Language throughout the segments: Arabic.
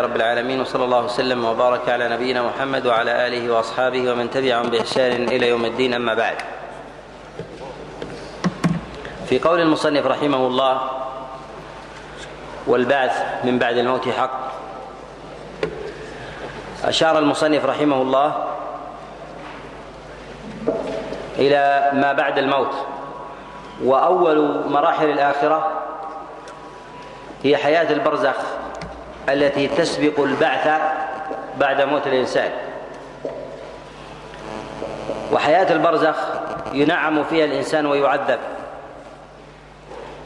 رب العالمين، وصلى الله وسلم وبارك على نبينا محمد وعلى آله وأصحابه ومن تبعهم بإحسان إلى يوم الدين. أما بعد، في قول المصنف رحمه الله: والبعث من بعد الموت حق، أشار المصنف رحمه الله إلى ما بعد الموت، وأول مراحل الآخرة هي حياة البرزخ التي تسبق البعث بعد موت الإنسان. وحياة البرزخ ينعم فيها الإنسان ويعذب،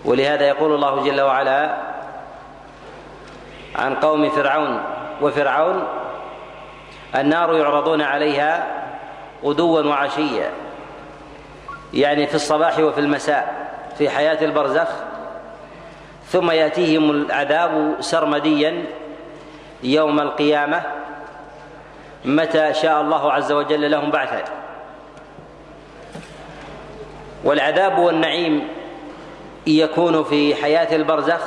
ولهذا يقول الله جل وعلا عن قوم فرعون: وفرعون النار يعرضون عليها غدوا وعشيا، يعني في الصباح وفي المساء في حياة البرزخ، ثم يأتيهم العذاب سرمديا يوم القيامة متى شاء الله عز وجل لهم بعثا. والعذاب والنعيم يكون في حياة البرزخ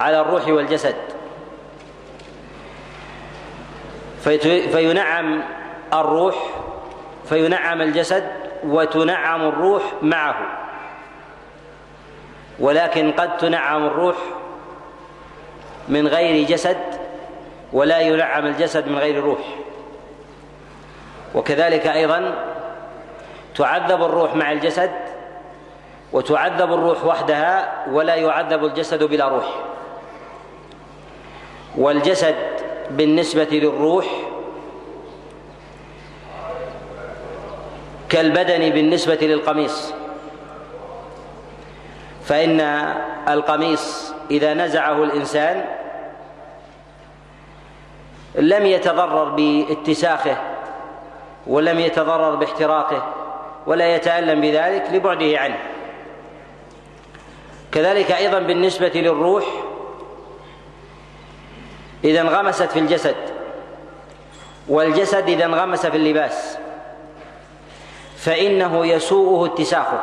على الروح والجسد، فينعم الروح فينعم الجسد وتنعم الروح معه، ولكن قد تنعم الروح من غير جسد ولا ينعم الجسد من غير روح. وكذلك أيضا تعذب الروح مع الجسد، وتعذب الروح وحدها ولا يعذب الجسد بلا روح. والجسد بالنسبة للروح كالبدن بالنسبة للقميص، فإن القميص إذا نزعه الإنسان لم يتضرر باتساخه ولم يتضرر باحتراقه ولا يتألم بذلك لبعده عنه. كذلك أيضا بالنسبة للروح إذا انغمست في الجسد، والجسد إذا انغمس في اللباس فإنه يسوءه اتساخه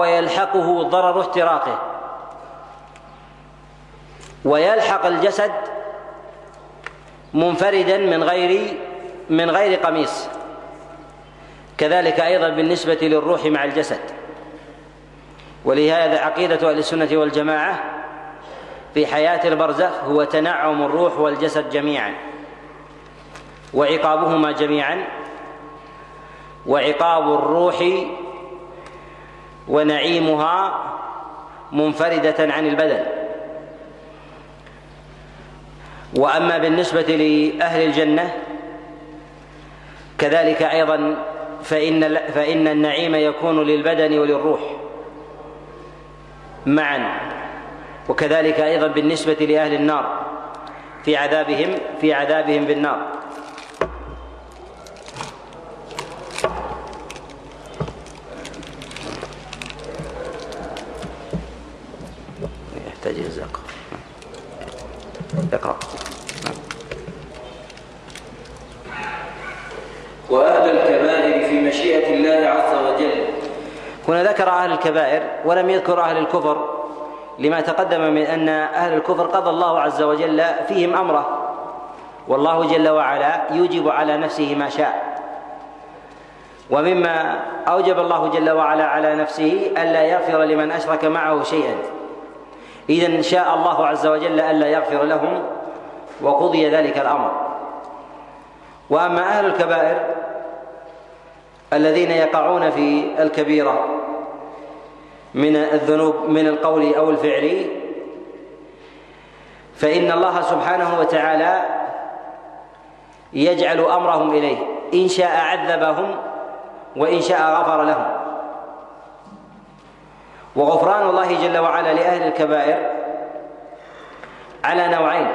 ويلحقه ضرر احتراقه، ويلحق الجسد منفردا من غير قميص. كذلك أيضا بالنسبة للروح مع الجسد. ولهذا عقيدة أهل السنة والجماعة في حياة البرزخ هو تنعم الروح والجسد جميعا، وعقابهما جميعا، وعقاب الروح ونعيمها منفردة عن البدن. وأما بالنسبة لأهل الجنة كذلك أيضا فإن النعيم يكون للبدن وللروح معا. وكذلك أيضا بالنسبة لأهل النار في عذابهم بالنار. اقرأ. وأهل الكبائر في مشيئة الله عز وجل. هنا ذكر أهل الكبائر ولم يذكر أهل الكفر، لما تقدم من أن أهل الكفر قضى الله عز وجل فيهم أمره، والله جل وعلا يوجب على نفسه ما شاء. ومما أوجب الله جل وعلا على نفسه ألا يغفر لمن أشرك معه شيئا، إذن شاء الله عز وجل ألا يغفر لهم وقضي ذلك الأمر. وأما أهل الكبائر الذين يقعون في الكبيرة من الذنوب من القول أو الفعل، فإن الله سبحانه وتعالى يجعل أمرهم إليه، إن شاء عذبهم وإن شاء غفر لهم. وغفران الله جل وعلا لأهل الكبائر على نوعين: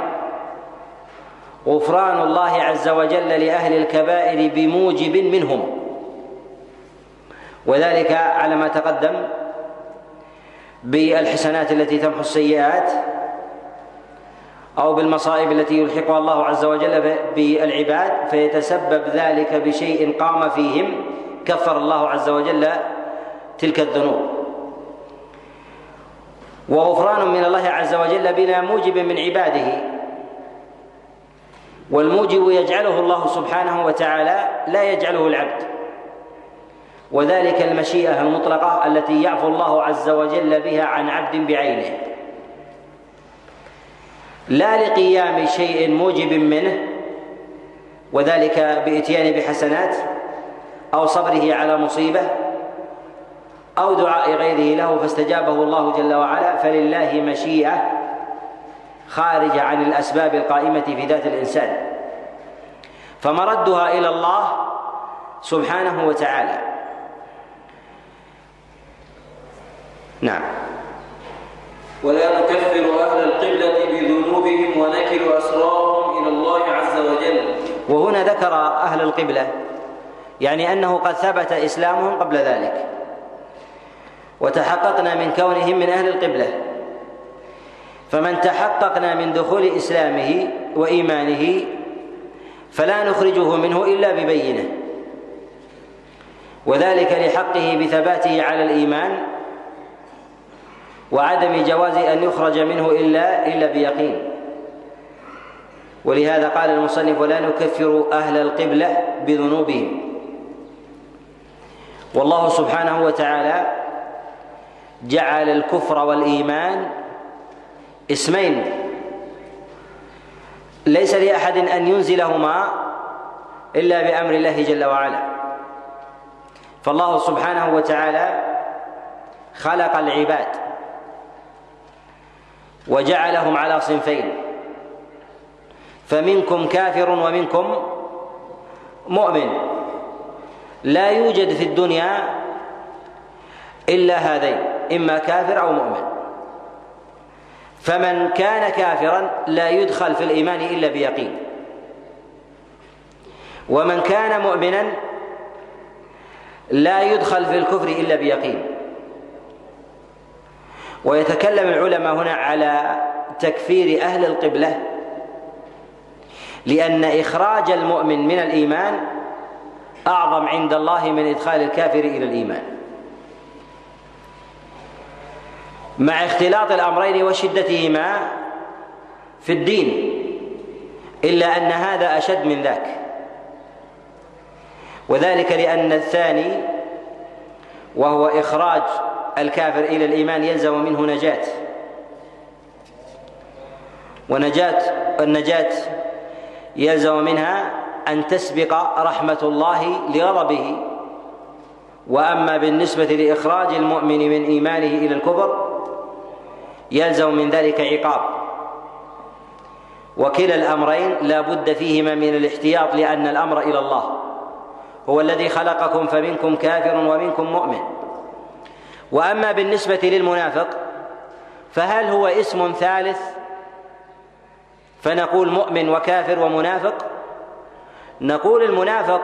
غفران الله عز وجل لأهل الكبائر بموجب منهم، وذلك على ما تقدم بالحسنات التي تمحو السيئات، أو بالمصائب التي يلحقها الله عز وجل بالعباد فيتسبب ذلك بشيء قام فيهم كفر الله عز وجل تلك الذنوب. وغفران من الله عز وجل بلا موجب من عباده، والموجب يجعله الله سبحانه وتعالى لا يجعله العبد، وذلك المشيئة المطلقة التي يعفو الله عز وجل بها عن عبد بعينه، لا لقيام شيء موجب منه، وذلك بإتيان بحسنات أو صبره على مصيبة أو دعاء غيره له فاستجابه الله جل وعلا. فلله مشيئة خارجة عن الأسباب القائمة في ذات الإنسان، فمردها إلى الله سبحانه وتعالى. نعم. ولا نكفر أهل القبلة بذنوبهم ونكل أسرارهم إلى الله عز وجل. وهنا ذكر أهل القبلة، يعني أنه قد ثبت إسلامهم قبل ذلك، وتحققنا من كونهم من أهل القبلة، فمن تحققنا من دخول إسلامه وإيمانه فلا نخرجه منه إلا ببينة، وذلك لحقه بثباته على الإيمان وعدم جواز أن يخرج منه إلا بيقين. ولهذا قال المصنف ولا نكفر أهل القبلة بذنوبهم. والله سبحانه وتعالى جعل الكفر والإيمان اسمين ليس لأحد أن ينزلهما إلا بأمر الله جل وعلا، فالله سبحانه وتعالى خلق العباد وجعلهم على صنفين، فمنكم كافر ومنكم مؤمن، لا يوجد في الدنيا إلا هذين، إما كافر أو مؤمن، فمن كان كافرا لا يدخل في الإيمان إلا بيقين، ومن كان مؤمنا لا يدخل في الكفر إلا بيقين. ويتكلم العلماء هنا على تكفير أهل القبلة، لأن إخراج المؤمن من الإيمان أعظم عند الله من إدخال الكافر إلى الإيمان، مع اختلاط الأمرين وشدتهما في الدين، إلا أن هذا أشد من ذاك، وذلك لأن الثاني وهو إخراج الكافر إلى الإيمان يلزم منه نجاة، والنجاة يلزم منها أن تسبق رحمة الله لغضبه. وأما بالنسبة لإخراج المؤمن من إيمانه إلى الكفر يلزم من ذلك عقاب، وكلا الأمرين لا بد فيهما من الاحتياط، لأن الأمر إلى الله، هو الذي خلقكم فمنكم كافر ومنكم مؤمن. وأما بالنسبة للمنافق فهل هو اسم ثالث فنقول مؤمن وكافر ومنافق؟ نقول المنافق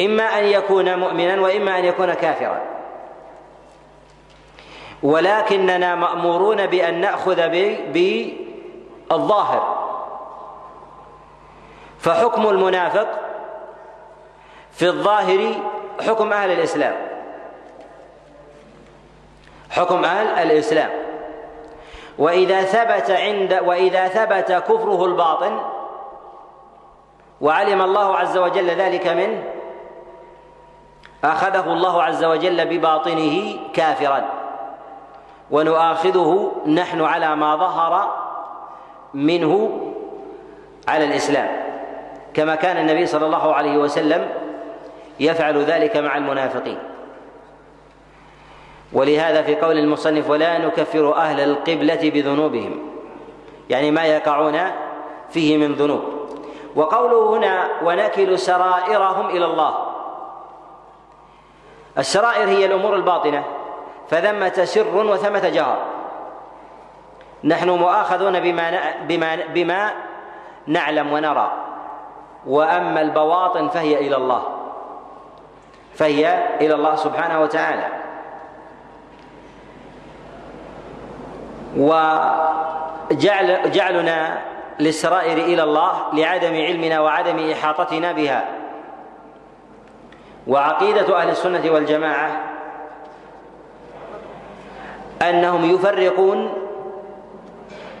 إما أن يكون مؤمنا وإما أن يكون كافرا، ولكننا مأمورون بأن نأخذ بالظاهر، فحكم المنافق في الظاهر حكم أهل الإسلام، حكم أهل الإسلام. وإذا ثبت كفره الباطن وعلم الله عز وجل ذلك منه أخذه الله عز وجل بباطنه كافرا، ونؤاخذه نحن على ما ظهر منه على الإسلام، كما كان النبي صلى الله عليه وسلم يفعل ذلك مع المنافقين. ولهذا في قول المصنف ولا نكفر أهل القبلة بذنوبهم، يعني ما يقعون فيه من ذنوب. وقوله هنا ونكل سرائرهم إلى الله، السرائر هي الأمور الباطنة، فثمة سر وثمة جهر، نحن مؤاخذون بما نعلم ونرى، وأما البواطن فهي إلى الله سبحانه وتعالى. وجعلنا للسرائر إلى الله لعدم علمنا وعدم إحاطتنا بها. وعقيدة أهل السنة والجماعة أنهم يفرقون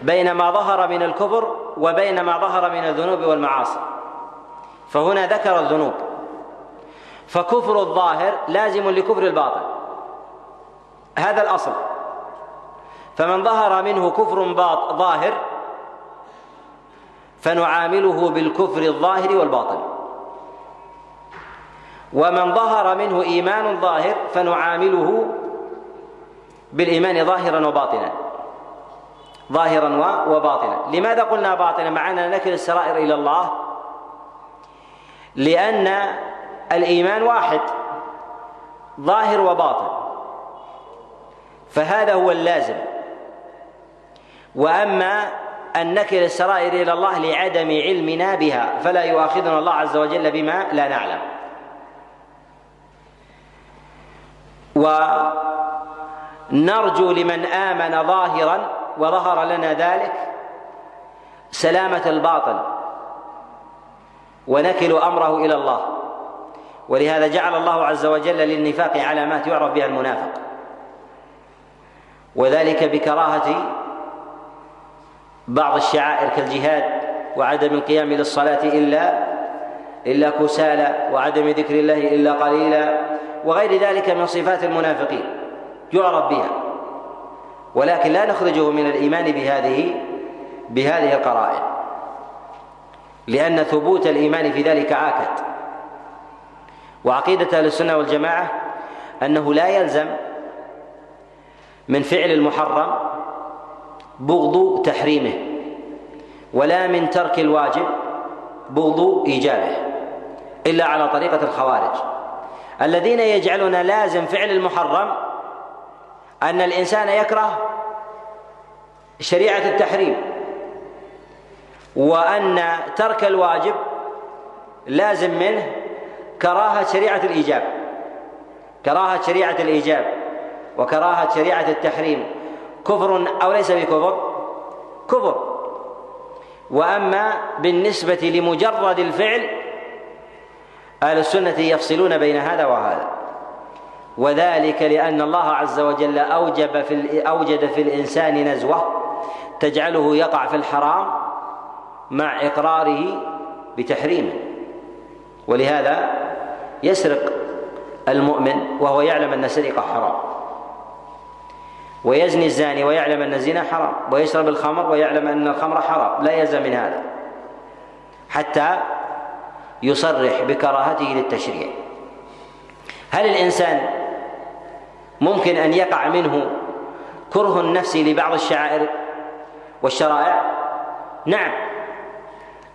بين ما ظهر من الكفر وبين ما ظهر من الذنوب والمعاصي. فهنا ذكر الذنوب، فكفر الظاهر لازم لكفر الباطن، هذا الأصل. فمن ظهر منه كفر ظاهر فنعامله بالكفر الظاهر والباطن، ومن ظهر منه إيمان ظاهر فنعامله بالإيمان ظاهرا وباطنا، ظاهرا وباطنا. لماذا قلنا باطنا مع أننا نكل السرائر إلى الله؟ لأن الإيمان واحد ظاهر وباطن، فهذا هو اللازم. وأما أن نكل السرائر إلى الله لعدم علمنا بها فلا يؤاخذنا الله عز وجل بما لا نعلم. ونرجو لمن آمن ظاهرا وظهر لنا ذلك سلامة الباطن ونكل أمره إلى الله. ولهذا جعل الله عز وجل للنفاق علامات يعرف بها المنافق، وذلك بكراهة بعض الشعائر كالجهاد وعدم القيام للصلاة إلا كسالى وعدم ذكر الله إلا قليلا وغير ذلك من صفات المنافقين يعرف بها، ولكن لا نخرجه من الإيمان بهذه القرائن، لأن ثبوت الإيمان في ذلك عاكد. وعقيدة أهل السنة والجماعة أنه لا يلزم من فعل المحرم بغض تحريمه، ولا من ترك الواجب بغض إيجابه، إلا على طريقة الخوارج الذين يجعلون لازم فعل المحرم أن الإنسان يكره شريعة التحريم، وأن ترك الواجب لازم منه كراهة شريعة الإيجاب، كراهة شريعة الإيجاب وكراهة شريعة التحريم كفر أو ليس بكفر؟ كفر. وأما بالنسبة لمجرد الفعل أهل السنة يفصلون بين هذا وهذا، وذلك لأن الله عز وجل أوجد في الإنسان نزوة تجعله يقع في الحرام مع إقراره بتحريمه. ولهذا يسرق المؤمن وهو يعلم أن السرقة حرام، ويزني الزاني ويعلم أن الزنا حرام، ويشرب الخمر ويعلم أن الخمر حرام، لا يلزم من هذا حتى يصرح بكراهته للتشريع. هل الإنسان ممكن أن يقع منه كره النفس لبعض الشعائر والشرائع؟ نعم.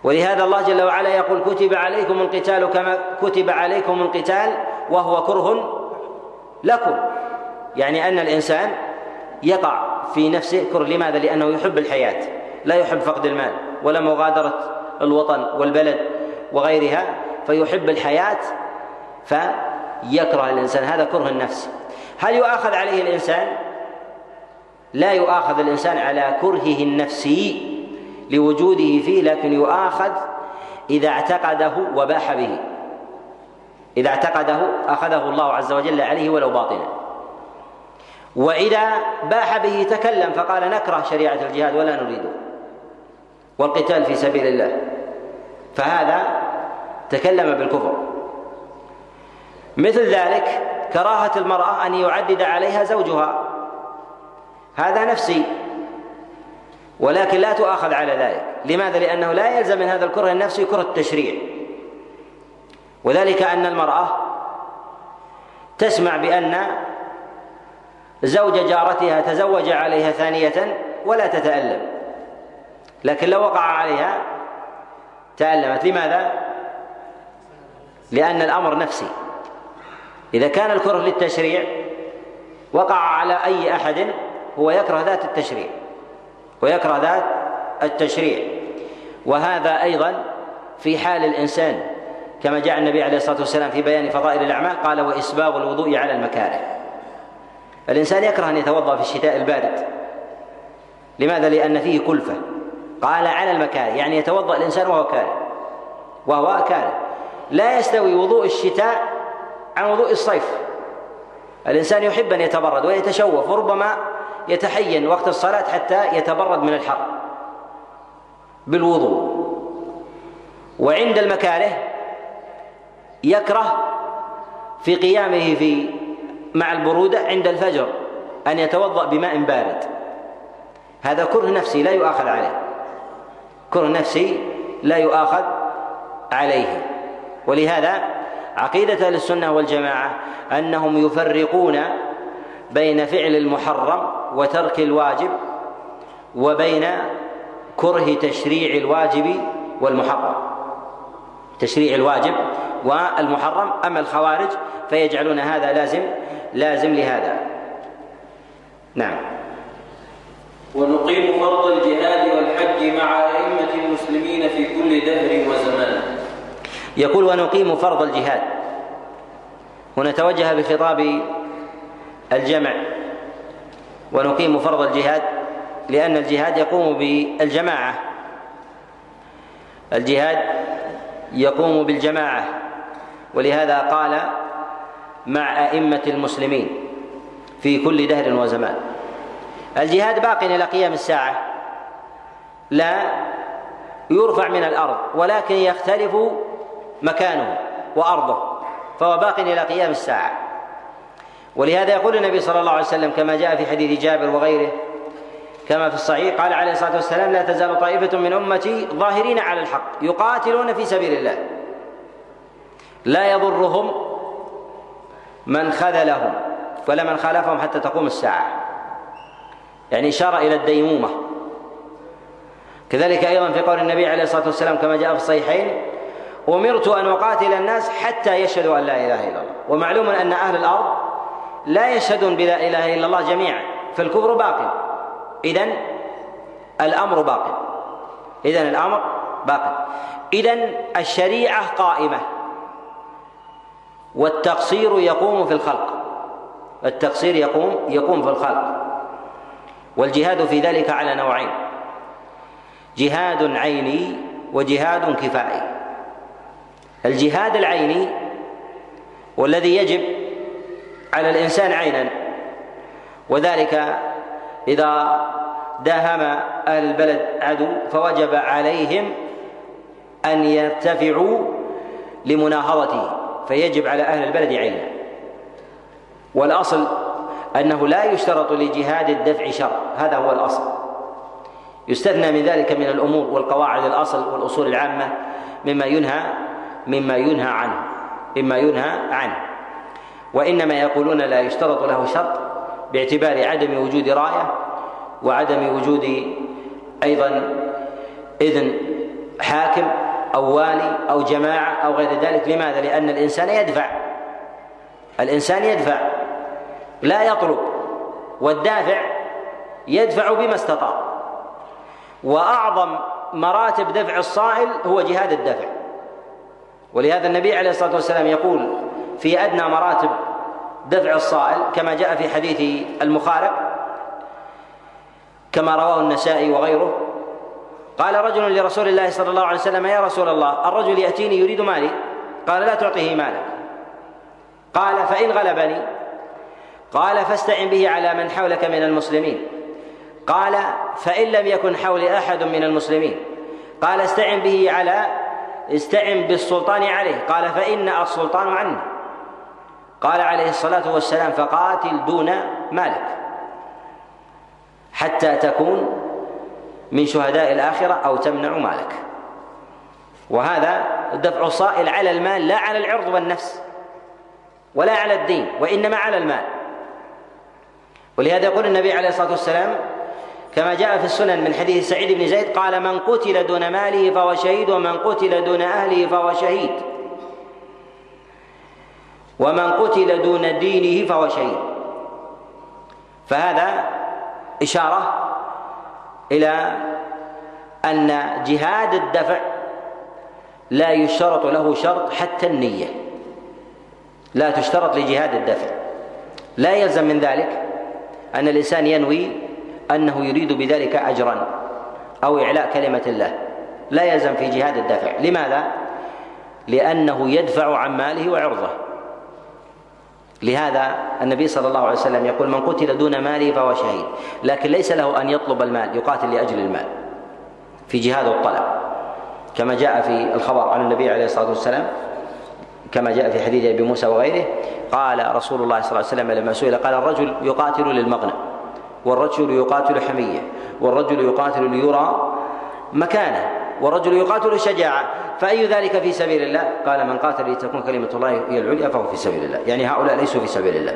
ولهذا الله جل وعلا يقول كتب عليكم القتال كما كتب عليكم القتال وهو كره لكم، يعني أن الإنسان يقع في نفسه كره. لماذا؟ لأنه يحب الحياة، لا يحب فقد المال ولا مغادرة الوطن والبلد وغيرها، فيحب الحياة فيكره الإنسان، هذا كره النفس. هل يؤاخذ عليه الإنسان؟ لا يؤاخذ الإنسان على كرهه النفسي لوجوده فيه، لكن يؤاخذ إذا اعتقده وباح به، إذا اعتقده أخذه الله عز وجل عليه ولو باطلا، وإذا باح به تكلم فقال نكره شريعة الجهاد ولا نريده والقتال في سبيل الله، فهذا تكلم بالكفر. مثل ذلك كراهة المرأة أن يعدد عليها زوجها، هذا نفسي ولكن لا تؤاخذ على ذلك. لماذا؟ لأنه لا يلزم من هذا الكره النفسي كره التشريع، وذلك أن المرأة تسمع بأن زوج جارتها تزوج عليها ثانية ولا تتألم، لكن لو وقع عليها تألمت. لماذا؟ لأن الأمر نفسي. إذا كان الكره للتشريع وقع على أي أحد هو يكره ذات التشريع، ويكره ذات التشريع. وهذا أيضا في حال الإنسان، كما جاء النبي عليه الصلاة والسلام في بيان فضائل الأعمال قال وإسباب الوضوء على المكاره. الإنسان يكره أن يتوضأ في الشتاء البارد، لماذا؟ لأن فيه كلفة. قال على المكاره، يعني يتوضأ الإنسان وهو كاره. لا يستوي وضوء الشتاء عن وضوء الصيف، الإنسان يحب أن يتبرد ويتشوف وربما يتحين وقت الصلاة حتى يتبرد من الحر بالوضوء. وعند المكاره يكره في قيامه مع البرودة عند الفجر أن يتوضأ بماء بارد، هذا كره نفسي لا يؤاخذ عليه، كره نفسي لا يؤاخذ عليه. ولهذا عقيدة للسنة والجماعة أنهم يفرقون بين فعل المحرم وترك الواجب وبين كره تشريع الواجب والمحرم، تشريع الواجب والمحرم. أما الخوارج فيجعلون هذا لازم لهذا. نعم. ونقيم فرض الجهاد والحج مع أئمة المسلمين في كل دهر وزمان. يقول ونقيم فرض الجهاد، ونتوجه بخطاب الجمع. ونقيم فرض الجهاد لأن الجهاد يقوم بالجماعة، الجهاد يقوم بالجماعة، ولهذا قال مع أئمة المسلمين في كل دهر وزمان. الجهاد باق إلى قيام الساعة، لا يرفع من الأرض ولكن يختلف مكانه وأرضه، فهو باق إلى قيام الساعة. ولهذا يقول النبي صلى الله عليه وسلم كما جاء في حديث جابر وغيره كما في الصحيح، قال عليه الصلاة والسلام: لا تزال طائفة من أمتي ظاهرين على الحق يقاتلون في سبيل الله لا يضرهم من خذلهم ولا من خالفهم حتى تقوم الساعة، يعني إشارة إلى الديمومة. كذلك أيضا في قول النبي عليه الصلاة والسلام كما جاء في الصحيحين: أمرت أن أقاتل الناس حتى يشهدوا أن لا إله إلا الله. ومعلوم أن أهل الأرض لا يشهدون بلا إله إلا الله جميعا، فالكفر باقي، إذن الأمر باقي، إذن الأمر باقي، إذن الشريعة قائمة، والتقصير يقوم في الخلق، التقصير يقوم في الخلق. والجهاد في ذلك على نوعين: جهاد عيني وجهاد كفائي. الجهاد العيني والذي يجب على الإنسان عينا، وذلك إذا داهم أهل البلد عدو فوجب عليهم أن يرتفعوا لمناهضته، فيجب على أهل البلد عينه. والأصل أنه لا يشترط لجهاد الدفع شرط، هذا هو الأصل، يستثنى من ذلك من الأمور والقواعد الأصل والأصول العامة مما ينهى عنه. وإنما يقولون لا يشترط له شرط باعتبار عدم وجود راية وعدم وجود أيضا إذن حاكم أو والي أو جماعة أو غير ذلك. لماذا؟ لأن الإنسان يدفع لا يطلب، والدافع يدفع بما استطاع. وأعظم مراتب دفع الصائل هو جهاد الدفع، ولهذا النبي عليه الصلاة والسلام يقول في أدنى مراتب دفع الصائل كما جاء في حديث المخارق كما رواه النسائي وغيره، قال رجل لرسول الله صلى الله عليه وسلم: يا رسول الله، الرجل يأتيني يريد مالي، قال: لا تعطيه مالك. قال: فإن غلبني؟ قال: فاستعن به على من حولك من المسلمين. قال: فإن لم يكن حولي أحد من المسلمين؟ قال: استعن بالسلطان عليه. قال: فإن السلطان عنه. قال عليه الصلاة والسلام: فقاتل دون مالك حتى تكون من شهداء الآخرة أو تمنع مالك. وهذا دفع الصائل على المال، لا على العرض والنفس ولا على الدين، وإنما على المال. ولهذا يقول النبي عليه الصلاة والسلام كما جاء في السنن من حديث سعيد بن زيد، قال: من قتل دون ماله فهو شهيد، ومن قتل دون أهله فهو شهيد، ومن قتل دون دينه فهو شهيد. فهذا إشارة إلى أن جهاد الدفع لا يشترط له شرط، حتى النية لا تشترط لجهاد الدفع. لا يلزم من ذلك أن الإنسان ينوي أنه يريد بذلك أجرا أو إعلاء كلمة الله، لا يلزم في جهاد الدفع. لماذا؟ لأنه يدفع عن ماله وعرضه، لهذا النبي صلى الله عليه وسلم يقول: من قتل دون ماله فهو شهيد. لكن ليس له أن يطلب المال، يقاتل لأجل المال في جهاد الطلب، كما جاء في الخبر عن النبي عليه الصلاة والسلام، كما جاء في حديث أبي موسى وغيره، قال رسول الله صلى الله عليه وسلم لما سئل قال: الرجل يقاتل للمغنم، والرجل يقاتل حمية، والرجل يقاتل ليرى مكانه، والرجل يقاتل شجاعة، فأي ذلك في سبيل الله؟ قال: من قاتل لتكون كلمة الله هي العليا فهو في سبيل الله. يعني هؤلاء ليسوا في سبيل الله.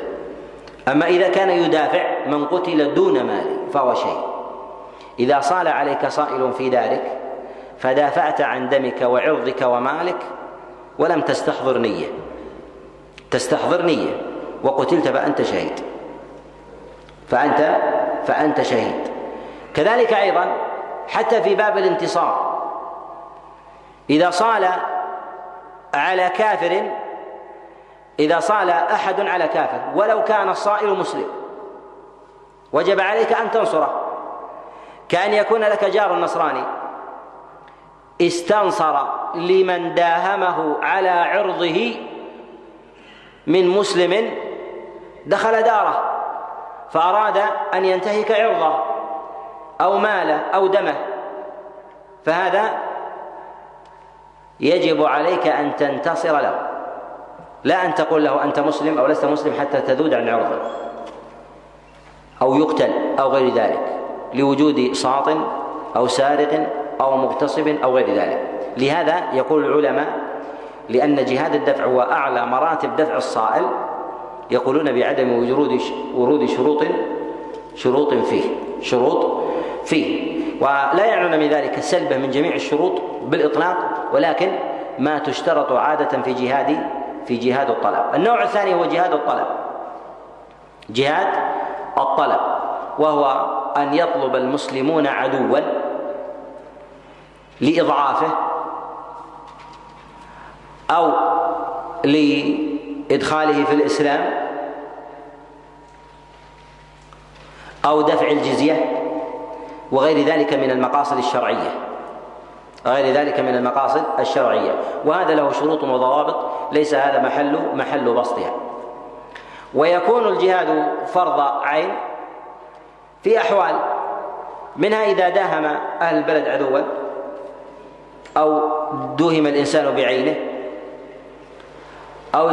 أما إذا كان يدافع: من قتل دون مال فهو شيء. إذا صال عليك صائل في ذلك فدافعت عن دمك وعرضك ومالك ولم تستحضر نية وقتلت فأنت شهيد. كذلك أيضا حتى في باب الانتصار، إذا صال أحد على كافر ولو كان الصائل مسلم وجب عليك أن تنصره، كأن يكون لك جار نصراني استنصر لمن داهمه على عرضه من مسلم دخل داره فأراد أن ينتهك عرضه أو ماله أو دمه، فهذا يجب عليك أن تنتصر له، لا أن تقول له أنت مسلم أو لست مسلم حتى تذود عن عرضه أو يقتل أو غير ذلك، لوجود ساط أو سارق أو مغتصب أو غير ذلك. لهذا يقول العلماء لأن جهاد الدفع هو أعلى مراتب دفع الصائل، يقولون بعدم ورود شروط فيه، ولا يعنون من ذلك سلبه من جميع الشروط بالإطلاق، ولكن ما تشترط عادة في جهاد الطلب. النوع الثاني هو جهاد الطلب، وهو أن يطلب المسلمون عدوا لإضعافه أو لإدخاله في الإسلام أو دفع الجزية وغير ذلك من المقاصد الشرعية وهذا له شروط وضوابط ليس هذا محل بسطها. ويكون الجهاد فرض عين في أحوال، منها إذا داهم أهل البلد عدوا أو دوهم الإنسان بعينه أو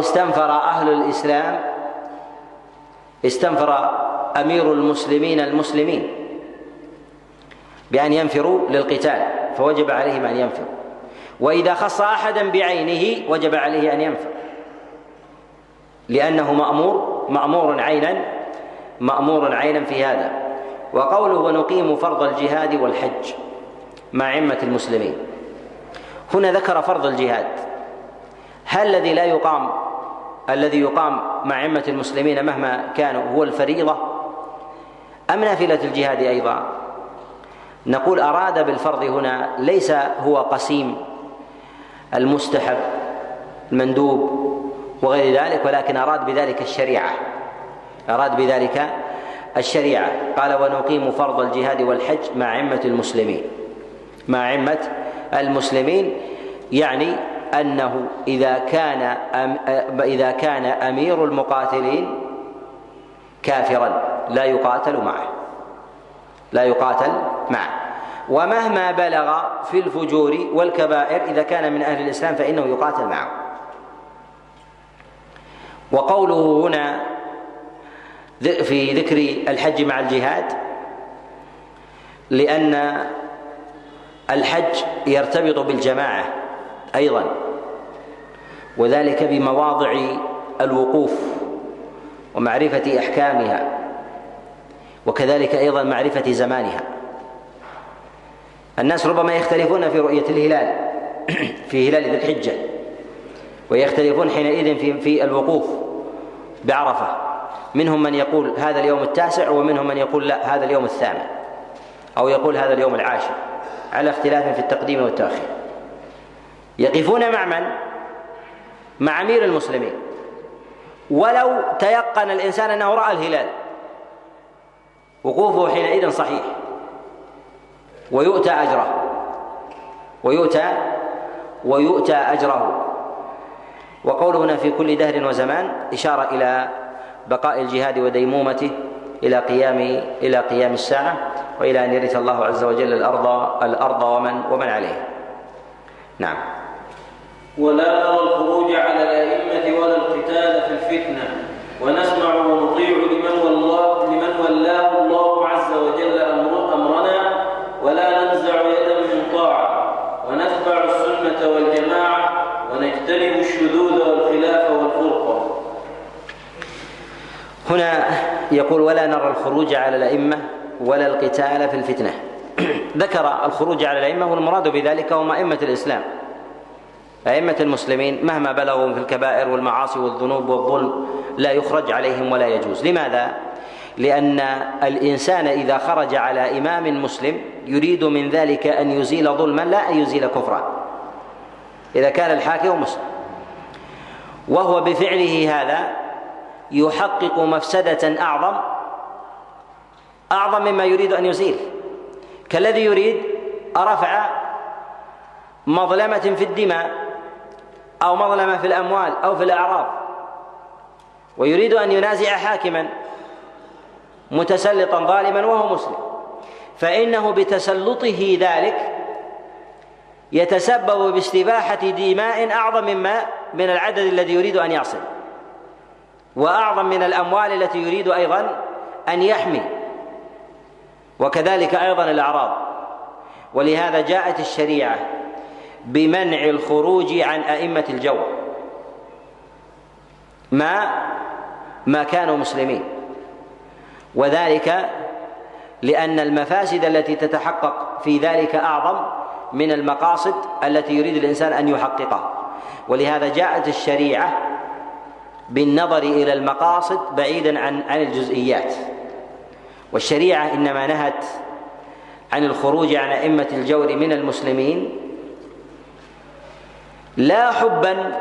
استنفر أمير المسلمين المسلمين بأن ينفروا للقتال فوجب عليهم أن ينفروا، وإذا خص أحدا بعينه وجب عليه أن ينفر لأنه مأمور عينا في هذا. وقوله: ونقيم فرض الجهاد والحج مع عامة المسلمين، هنا ذكر فرض الجهاد، هل الذي يقام مع عامة المسلمين مهما كانوا هو الفريضة أم نافلة الجهاد أيضا؟ نقول أراد بالفرض هنا ليس هو قسيم المستحب المندوب وغير ذلك، ولكن أراد بذلك الشريعة. قال: ونقيم فرض الجهاد والحج مع عامة المسلمين يعني أنه إذا كان أمير المقاتلين كافرا لا يقاتل معه، ومهما بلغ في الفجور والكبائر إذا كان من أهل الإسلام فإنه يقاتل معه. وقوله هنا في ذكر الحج مع الجهاد لأن الحج يرتبط بالجماعة أيضا، وذلك بمواضع الوقوف ومعرفة أحكامها، وكذلك أيضا معرفة زمانها. الناس ربما يختلفون في رؤية الهلال في هلال ذي الحجة، ويختلفون حينئذ في الوقوف بعرفة، منهم من يقول هذا اليوم 9، ومنهم من يقول لا هذا اليوم 8، أو يقول هذا اليوم 10، على اختلاف في التقديم والتأخير. يقفون مع من؟ مع أمير المسلمين، ولو تيقن الإنسان أنه رأى الهلال وقوفه حينئذ صحيح ويؤتى أجره. وقوله هنا في كل دهر وزمان إشارة إلى بقاء الجهاد وديمومته إلى قيام الساعة، وإلى أن يرث الله عز وجل الأرض ومن عليه. نعم. ولا نرى الخروج على الأئمة ولا القتال في الفتنة، ونسمع ونطيع لمن ولاه الله عز وجل أمرنا، ولا ننزع يدا من طاعة، ونتبع السنة والجماعة، ونجتنب الشذوذ والخلاف والفرقة. هنا يقول ولا نرى الخروج على الأئمة ولا القتال في الفتنة. ذكر الخروج على الأئمة، والمراد بذلك هم أئمة الإسلام، أئمة المسلمين مهما بلغوا في الكبائر والمعاصي والذنوب والظلم لا يخرج عليهم ولا يجوز. لماذا؟ لأن الإنسان إذا خرج على إمام مسلم يريد من ذلك أن يزيل ظلما لا أن يزيل كفرا، إذا كان الحاكم مسلم، وهو بفعله هذا يحقق مفسدة أعظم مما يريد أن يزيل، كالذي يريد رفع مظلمة في الدماء أو مظلمة في الأموال أو في الأعراض، ويريد أن ينازع حاكما متسلطا ظالما وهو مسلم، فإنه بتسلطه ذلك يتسبب باستباحة دماء أعظم مما من العدد الذي يريد أن يصل، وأعظم من الأموال التي يريد أيضا أن يحمي، وكذلك أيضا الأعراض. ولهذا جاءت الشريعة بمنع الخروج عن أئمة الجو ما كانوا مسلمين، وذلك لأن المفاسد التي تتحقق في ذلك أعظم من المقاصد التي يريد الإنسان أن يحققها. ولهذا جاءت الشريعة بالنظر إلى المقاصد بعيدا عن الجزئيات، والشريعة إنما نهت عن الخروج عن أئمة الجور من المسلمين لا حبا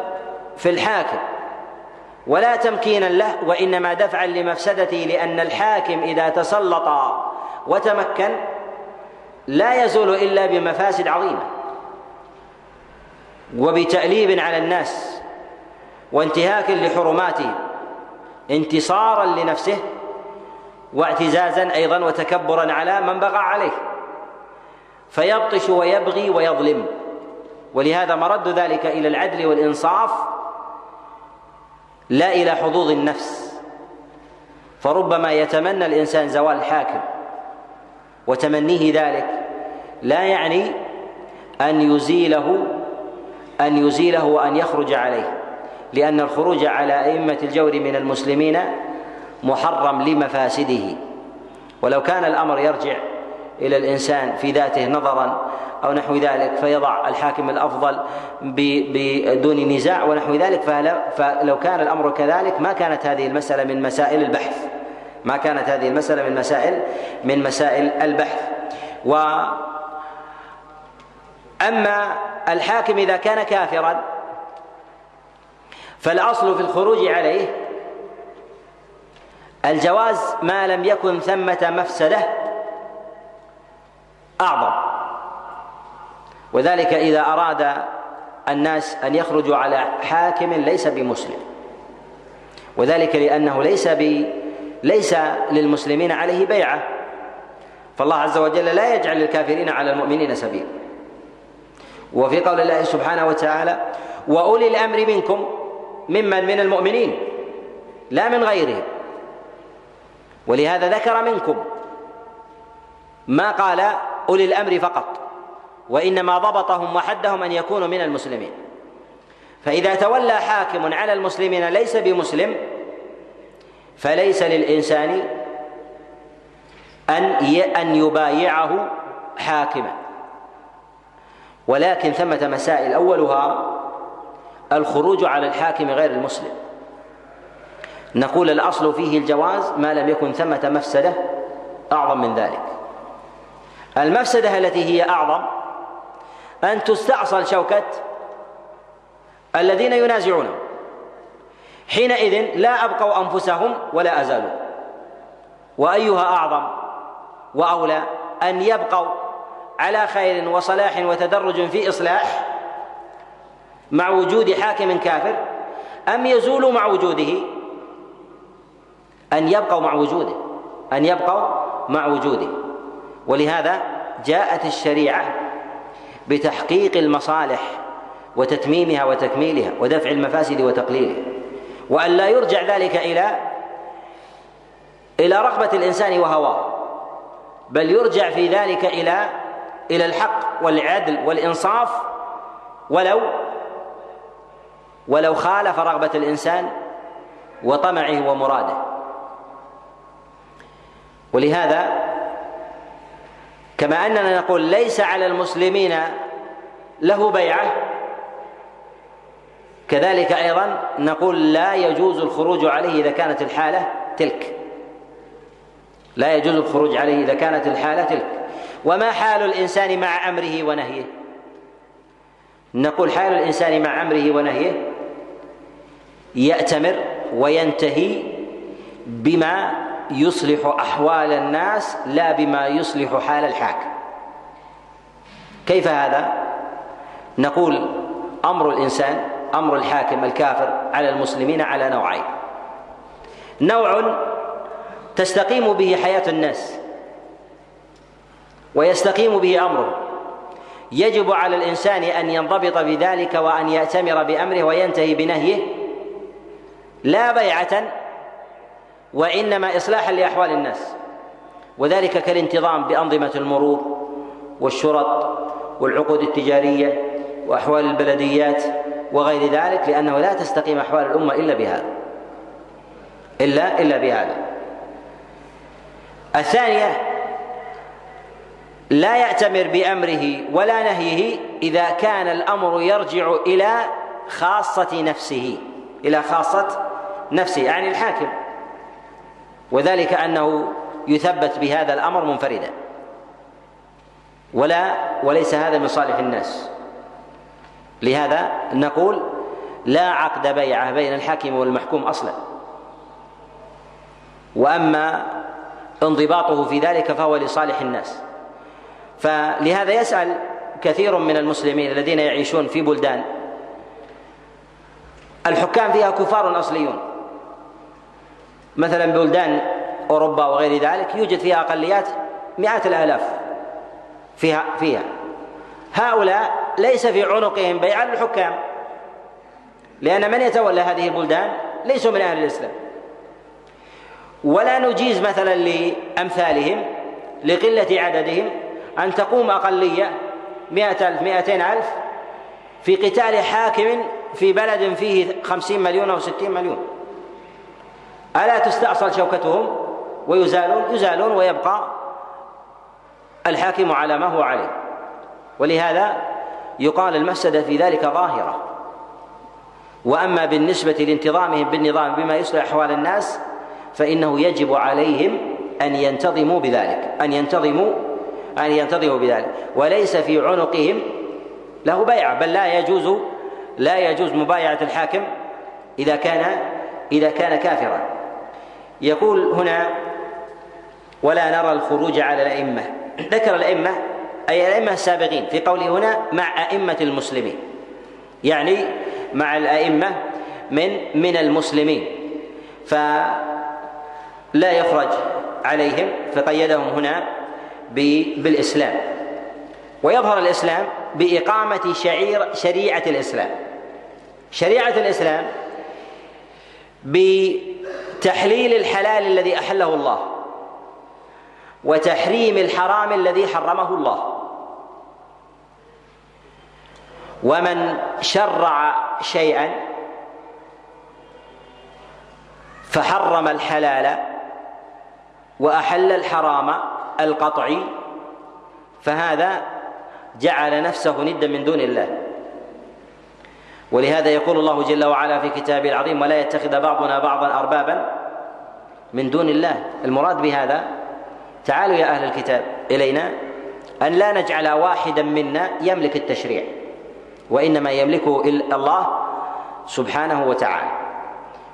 في الحاكم ولا تمكينا له، وإنما دفعا لمفسدته، لأن الحاكم إذا تسلط وتمكن لا يزول إلا بمفاسد عظيمة وبتأليب على الناس وانتهاك لحرماته، انتصارا لنفسه واعتزازا أيضا وتكبرا على من بغى عليه، فيبطش ويبغي ويظلم. ولهذا مرد ذلك إلى العدل والإنصاف لا إلى حظوظ النفس، فربما يتمنى الإنسان زوال الحاكم، وتمنيه ذلك لا يعني أن يزيله وأن يخرج عليه، لأن الخروج على أئمة الجور من المسلمين محرم لمفاسده. ولو كان الأمر يرجع إلى الإنسان في ذاته نظرا أو نحو ذلك، فيضع الحاكم الأفضل بدون نزاع ونحو ذلك، فلو كان الأمر كذلك ما كانت هذه المسألة من مسائل البحث. وأما الحاكم إذا كان كافرا فالأصل في الخروج عليه الجواز ما لم يكن ثمة مفسدة أعظم، وذلك إذا أراد الناس أن يخرجوا على حاكم ليس بمسلم، وذلك لأنه ليس للمسلمين عليه بيعة، فالله عز وجل لا يجعل للكافرين على المؤمنين سبيل. وفي قول الله سبحانه وتعالى وأولي الأمر منكم ممن من المؤمنين لا من غيرهم، ولهذا ذكر منكم ما قال أولي الأمر فقط، وإنما ضبطهم وحدهم أن يكونوا من المسلمين. فإذا تولى حاكم على المسلمين ليس بمسلم فليس للإنسان أن يبايعه حاكما، ولكن ثمة مسائل، أولها الخروج على الحاكم غير المسلم، نقول الأصل فيه الجواز ما لم يكن ثمة مفسدة أعظم من ذلك. المفسدة التي هي أعظم أن تستأصل شوكة الذين ينازعونه، حينئذ لا أبقوا أنفسهم ولا أزالوا، وأيها أعظم وأولى أن يبقوا على خير وصلاح وتدرج في إصلاح مع وجود حاكم كافر، أم يزولوا مع وجوده؟ أن يبقوا مع وجوده، أن يبقوا مع وجوده. ولهذا جاءت الشريعة بتحقيق المصالح وتتميمها وتكميلها ودفع المفاسد وتقليلها، وأن لا يرجع ذلك إلى رغبة الإنسان وهواه، بل يرجع في ذلك إلى الحق والعدل والإنصاف، ولو خالف رغبة الإنسان وطمعه ومراده. ولهذا كما أننا نقول ليس على المسلمين له بيعة، كذلك أيضا نقول لا يجوز الخروج عليه إذا كانت الحالة تلك، لا يجوز الخروج عليه إذا كانت الحالة تلك. وما حال الإنسان مع أمره ونهيه؟ نقول حال الإنسان مع أمره ونهيه يأتمر وينتهي بما يصلح أحوال الناس لا بما يصلح حال الحاكم. كيف هذا؟ نقول أمر الإنسان، أمر الحاكم الكافر على المسلمين على نوعين: نوع تستقيم به حياة الناس ويستقيم به أمره، يجب على الإنسان أن ينضبط بذلك وأن يأتمر بأمره وينتهي بنهيه، لا بيعة وإنما إصلاحا لأحوال الناس، وذلك كالانتظام بأنظمة المرور والشرط والعقود التجارية وأحوال البلديات وغير ذلك، لأنه لا تستقيم أحوال الأمة إلا بهذا. الثانية لا يأتمر بأمره ولا نهيه إذا كان الأمر يرجع إلى خاصة نفسه يعني الحاكم، وذلك أنه يثبت بهذا الأمر منفردا وليس هذا من صالح الناس. لهذا نقول لا عقد بيعة بين الحاكم والمحكوم أصلا، وأما انضباطه في ذلك فهو لصالح الناس. فلهذا يسأل كثير من المسلمين الذين يعيشون في بلدان الحكام فيها كفار أصليون، مثلا بلدان أوروبا وغير ذلك يوجد فيها أقليات مئات الآلاف فيها هؤلاء ليس في عنقهم بيعا للحكام، لأن من يتولى هذه البلدان ليسوا من أهل الإسلام، ولا نجيز مثلا لأمثالهم لقلة عددهم أن تقوم أقلية 100,000 200,000 في قتال حاكم في بلد فيه 50 مليون أو 60 مليون. ألا تستأصل شوكتهم ويزالون ويبقى الحاكم على ما هو عليه. ولهذا يقال المفسدة في ذلك ظاهرة، وأما بالنسبة لانتظامهم بالنظام بما يصلح أحوال الناس فإنه يجب عليهم أن ينتظموا بذلك، وليس في عنقهم له بيعة، بل لا يجوز مبايعة الحاكم إذا كان كافرا. يقول هنا ولا نرى الخروج على الأئمة، ذكر الأئمة أي الأئمة السابقين في قوله هنا مع أئمة المسلمين، يعني مع الأئمة من المسلمين، فلا يخرج عليهم، فقيدهم هنا بالإسلام. ويظهر الإسلام بإقامة شريعة الإسلام، شريعة الإسلام بتحليل الحلال الذي أحله الله وتحريم الحرام الذي حرمه الله. ومن شرع شيئا فحرم الحلال وأحل الحرام القطعي فهذا جعل نفسه ندا من دون الله. ولهذا يقول الله جل وعلا في كتابه العظيم ولا يتخذ بعضنا بعضا أربابا من دون الله. المراد بهذا تعالوا يا أهل الكتاب إلينا أن لا نجعل واحدا منا يملك التشريع، وإنما يملكه الله سبحانه وتعالى.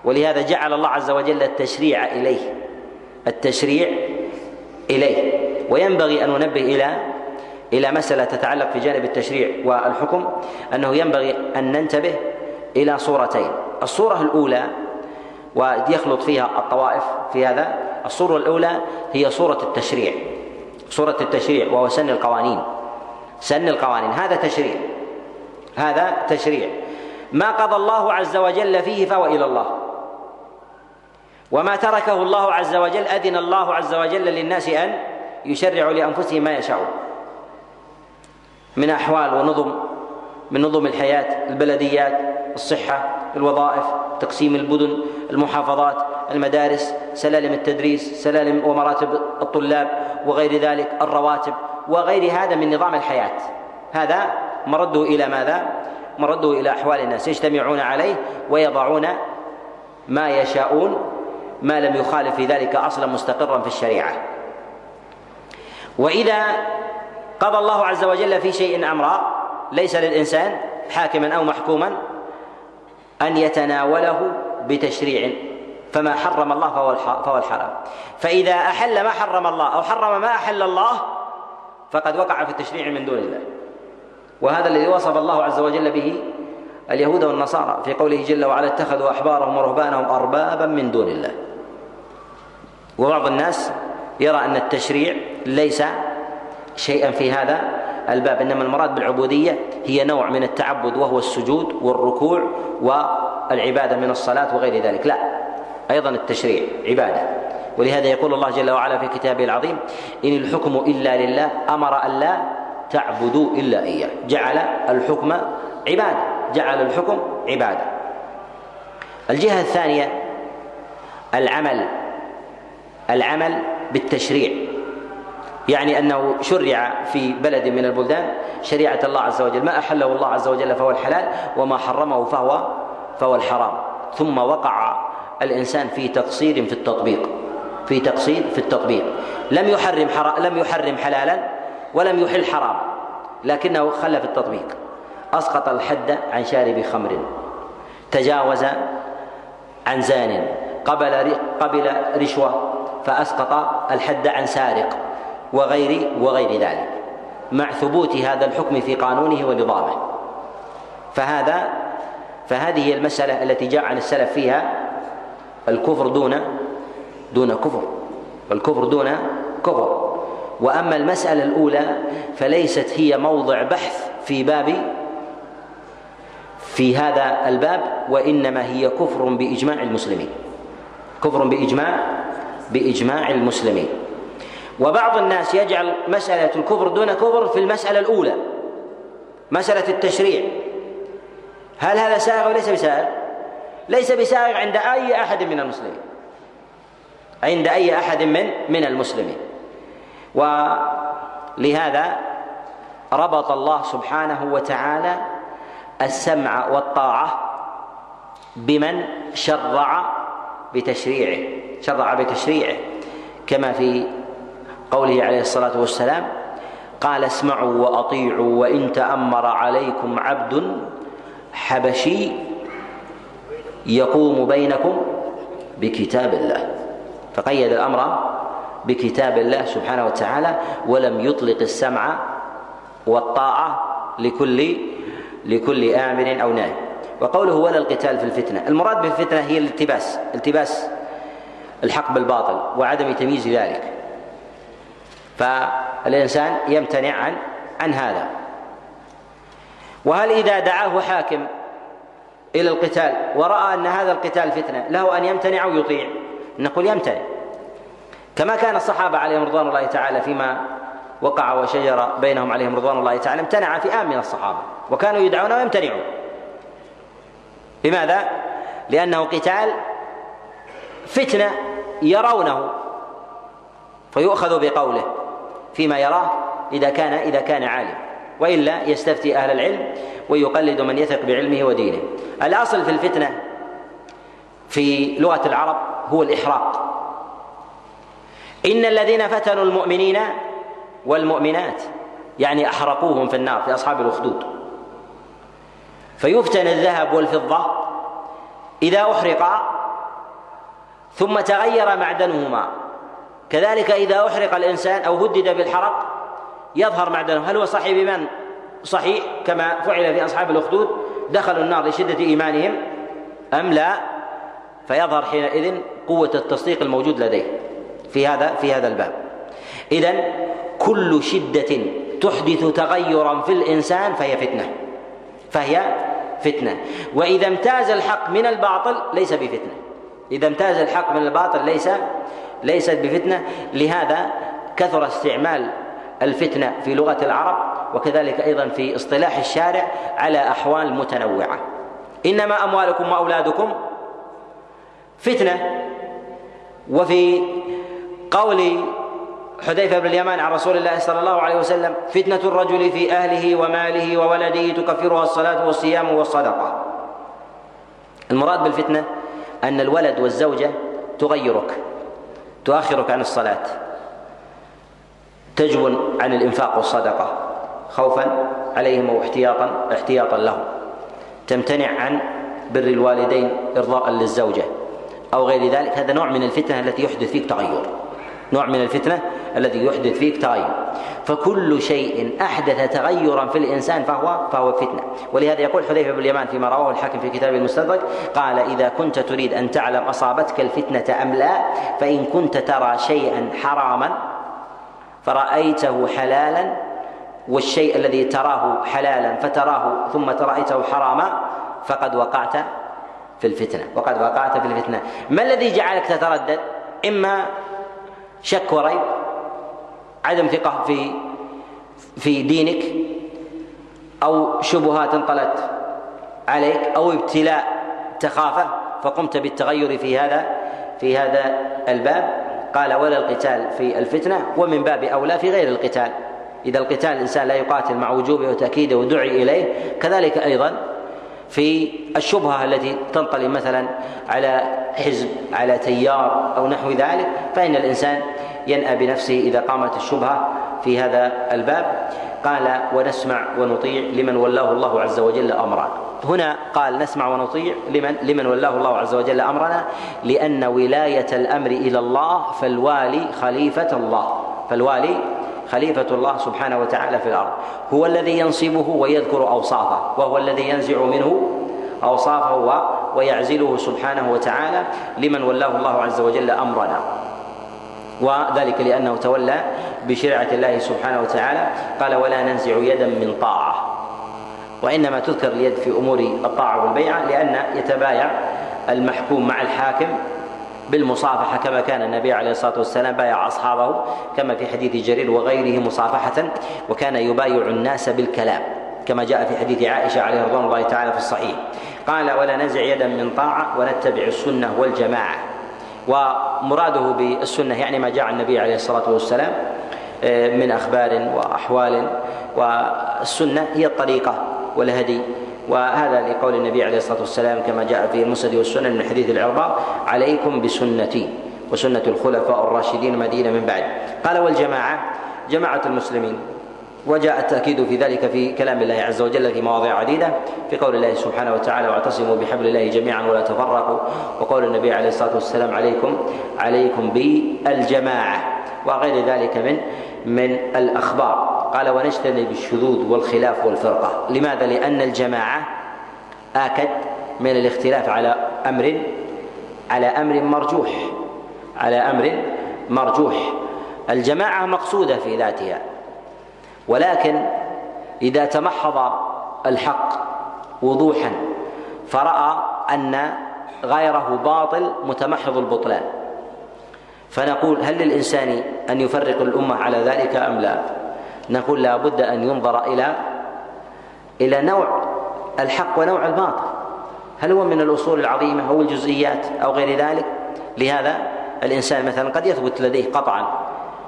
ولهذا جعل الله عز وجل التشريع إليه. وينبغي أن ننبه إلى مسألة تتعلق في جانب التشريع والحكم، أنه ينبغي أن ننتبه إلى صورتين: الصورة الأولى ويخلط فيها الطوائف في هذا. الصورة الأولى هي صورة التشريع، صورة التشريع وهو سن القوانين. سن القوانين هذا تشريع، هذا تشريع. ما قضى الله عز وجل فيه فهو إلى الله، وما تركه الله عز وجل أذن الله عز وجل للناس أن يشرعوا لأنفسهم ما يشاءون من أحوال ونظم، من نظم الحياة، البلديات، الصحة، الوظائف، تقسيم المدن، المحافظات، المدارس، سلالم التدريس، سلالم ومراتب الطلاب وغير ذلك، الرواتب وغير هذا من نظام الحياة. هذا مرده إلى ماذا؟ مرده إلى أحوال الناس، يجتمعون عليه ويضعون ما يشاءون ما لم يخالف في ذلك أصلا مستقرا في الشريعة. وإذا قضى الله عز وجل في شيء أمرا ليس للإنسان حاكما أو محكوما أن يتناوله بتشريع، فما حرم الله فهو الحرام، فإذا أحل ما حرم الله أو حرم ما أحل الله فقد وقع في التشريع من دون الله. وهذا الذي وصف الله عز وجل به اليهود والنصارى في قوله جل وعلا: اتخذوا أحبارهم ورهبانهم أربابا من دون الله. وبعض الناس يرى أن التشريع ليس شيئا في هذا الباب، إنما المراد بالعبودية هي نوع من التعبد وهو السجود والركوع والعبادة من الصلاة وغير ذلك. لا، أيضا التشريع عبادة، ولهذا يقول الله جل وعلا في كتابه العظيم: إن الحكم إلا لله أمر أن لا تعبدوا إلا إياه. جعل الحكم عبادة، جعل الحكم عبادة. الجهة الثانية العمل، العمل بالتشريع، يعني أنه شرع في بلد من البلدان شريعة الله عز وجل، ما أحله الله عز وجل فهو الحلال وما حرمه فهو الحرام، ثم وقع الإنسان في تقصير في التطبيق، في تقصير في التطبيق، لم يحرم حلالا ولم يحل حرام، لكنه خلى في التطبيق، أسقط الحد عن شارب خمر، تجاوز عن زان، قبل رشوة فأسقط الحد عن سارق وغير ذلك، مع ثبوت هذا الحكم في قانونه ونظامه. فهذه هي المسألة التي جاء عن السلف فيها الكفر دون كفر، الكفر دون كفر. وأما المسألة الأولى فليست هي موضع بحث في هذا الباب، وإنما هي كفر بإجماع المسلمين، كفر بإجماع المسلمين. وبعض الناس يجعل مسألة الكفر دون كفر في المسألة الأولى، مسألة التشريع. هل هذا سائغ وليس بسائغ؟ ليس بسائغ عند أي أحد من المسلمين، عند أي أحد من المسلمين. ولهذا ربط الله سبحانه وتعالى السمع والطاعة بمن شرع بتشريعه، كما في قوله عليه الصلاة والسلام: قال اسمعوا وأطيعوا وإن تأمر عليكم عبد حبشي يقوم بينكم بكتاب الله. فقيد الأمر بكتاب الله سبحانه وتعالى، ولم يطلق السمع والطاعة لكل آمر أو ناهي. وقوله ولا القتال في الفتنة، المراد بالفتنة هي الالتباس الحق بالباطل وعدم تمييز ذلك، فالإنسان يمتنع عن هذا. وهل إذا دعاه حاكم إلى القتال ورأى أن هذا القتال فتنة له أن يمتنع أو يطيع؟ نقول يمتنع، كما كان الصحابة عليهم رضوان الله تعالى فيما وقع وشجر بينهم عليهم رضوان الله تعالى امتنع فئام من الصحابة، وكانوا يدعون ويمتنعون. لماذا؟ لأنه قتال فتنة يرونه فيؤخذ بقوله فيما يراه إذا كان عالم، وإلا يستفتي أهل العلم ويقلد من يثق بعلمه ودينه. الأصل في الفتنة في لغة العرب هو الإحراق. إن الذين فتنوا المؤمنين والمؤمنات، يعني أحرقوهم في النار، في أصحاب الأخدود، فيفتن الذهب والفضة إذا أحرقا ثم تغير معدنهما، كذلك إذا أحرق الإنسان أو هدد بالحرق يظهر معدنه، هل هو صحيح بمن صحيح كما فعل في أصحاب الأخدود، دخلوا النار لشدة إيمانهم أم لا، فيظهر حينئذ قوة التصديق الموجود لديه في هذا الباب. إذن كل شدة تحدث تغيرا في الإنسان فهي فتنة. وإذا امتاز الحق من الباطل ليس بفتنة، ليست بفتنة. لهذا كثر استعمال الفتنة في لغة العرب وكذلك أيضا في اصطلاح الشارع على أحوال متنوعة. إنما أموالكم وأولادكم فتنة. وفي قول حذيفة بن اليمان عن رسول الله صلى الله عليه وسلم: فتنة الرجل في أهله وماله وولده تكفرها الصلاة والصيام والصدقة. المراد بالفتنة أن الولد والزوجة تغيرك، تؤخرك عن الصلاة، تجبن عن الإنفاق والصدقة خوفا عليهم واحتياطا لهم، تمتنع عن بر الوالدين إرضاء للزوجة أو غير ذلك. هذا نوع من الفتنة التي يحدث فيك تغير، فكل شيء أحدث تغيرا في الإنسان فهو فتنة. ولهذا يقول حذيفة بن اليمان فيما رواه الحاكم في كتاب المستدرك، قال: إذا كنت تريد أن تعلم أصابتك الفتنة أم لا، فإن كنت ترى شيئا حراما فرأيته حلالا، والشيء الذي تراه حلالا فتراه ثم رأيته حراما فقد وقعت في الفتنة. ما الذي جعلك تتردد؟ إما شك وريب، عدم ثقة في دينك، أو شبهات انطلت عليك، أو ابتلاء تخافه فقمت بالتغير في هذا الباب. قال: ولا القتال في الفتنة، ومن باب أولى في غير القتال. إذا القتال الإنسان لا يقاتل مع وجوبه وتأكيده ودعي إليه. كذلك أيضا في الشبهة التي تنطلي مثلا على حزب، على تيار أو نحو ذلك، فإن الإنسان ينأى بنفسه إذا قامت الشبهة في هذا الباب. قال: ونسمع ونطيع لمن ولاه الله عز وجل أمرنا. هنا قال نسمع ونطيع لمن ولاه الله عز وجل أمرنا، لأن ولاية الأمر إلى الله، فالوالي خليفة الله سبحانه وتعالى في الأرض، هو الذي ينصبه ويذكر أوصافه، وهو الذي ينزع منه أوصافه ويعزله سبحانه وتعالى. لمن ولاه الله عز وجل أمرنا، وذلك لأنه تولى بشريعة الله سبحانه وتعالى. قال: ولا ننزع يدا من طاعة. وإنما تذكر اليد في أمور الطاعة والبيعة، لأن يتبايع المحكوم مع الحاكم بالمصافحة، كما كان النبي عليه الصلاة والسلام بايع أصحابه كما في حديث جرير وغيره مصافحة، وكان يبايع الناس بالكلام كما جاء في حديث عائشة عليه رضوان الله تعالى في الصحيح. قال: ولا ننزع يدا من طاعة ونتبع السنة والجماعة. ومراده بالسنة يعني ما جاء النبي عليه الصلاة والسلام من أخبار وأحوال، والسنة هي الطريقة والهدي، وهذا لقول النبي عليه الصلاة والسلام كما جاء في المسند والسنن من حديث العرباء: عليكم بسنتي وسنة الخلفاء الراشدين المهديين من بعد. قال: والجماعة جماعة المسلمين. وجاء التأكيد في ذلك في كلام الله عز وجل في مواضع عديدة، في قول الله سبحانه وتعالى: واعتصموا بحبل الله جميعا ولا تفرقوا، وقول النبي عليه الصلاة والسلام: عليكم بالجماعة، وغير ذلك من الأخبار. قال: ونجتنب الشذوذ والخلاف والفرقة. لماذا؟ لأن الجماعة آكد من الاختلاف على أمر مرجوح. الجماعة مقصودة في ذاتها، ولكن إذا تمحض الحق وضوحا فرأى أن غيره باطل متمحض البطلان، فنقول: هل للإنسان أن يفرق الأمة على ذلك أم لا؟ نقول: لا بد أن ينظر إلى نوع الحق ونوع الباطل، هل هو من الأصول العظيمة أو الجزئيات أو غير ذلك. لهذا الإنسان مثلا قد يثبت لديه قطعا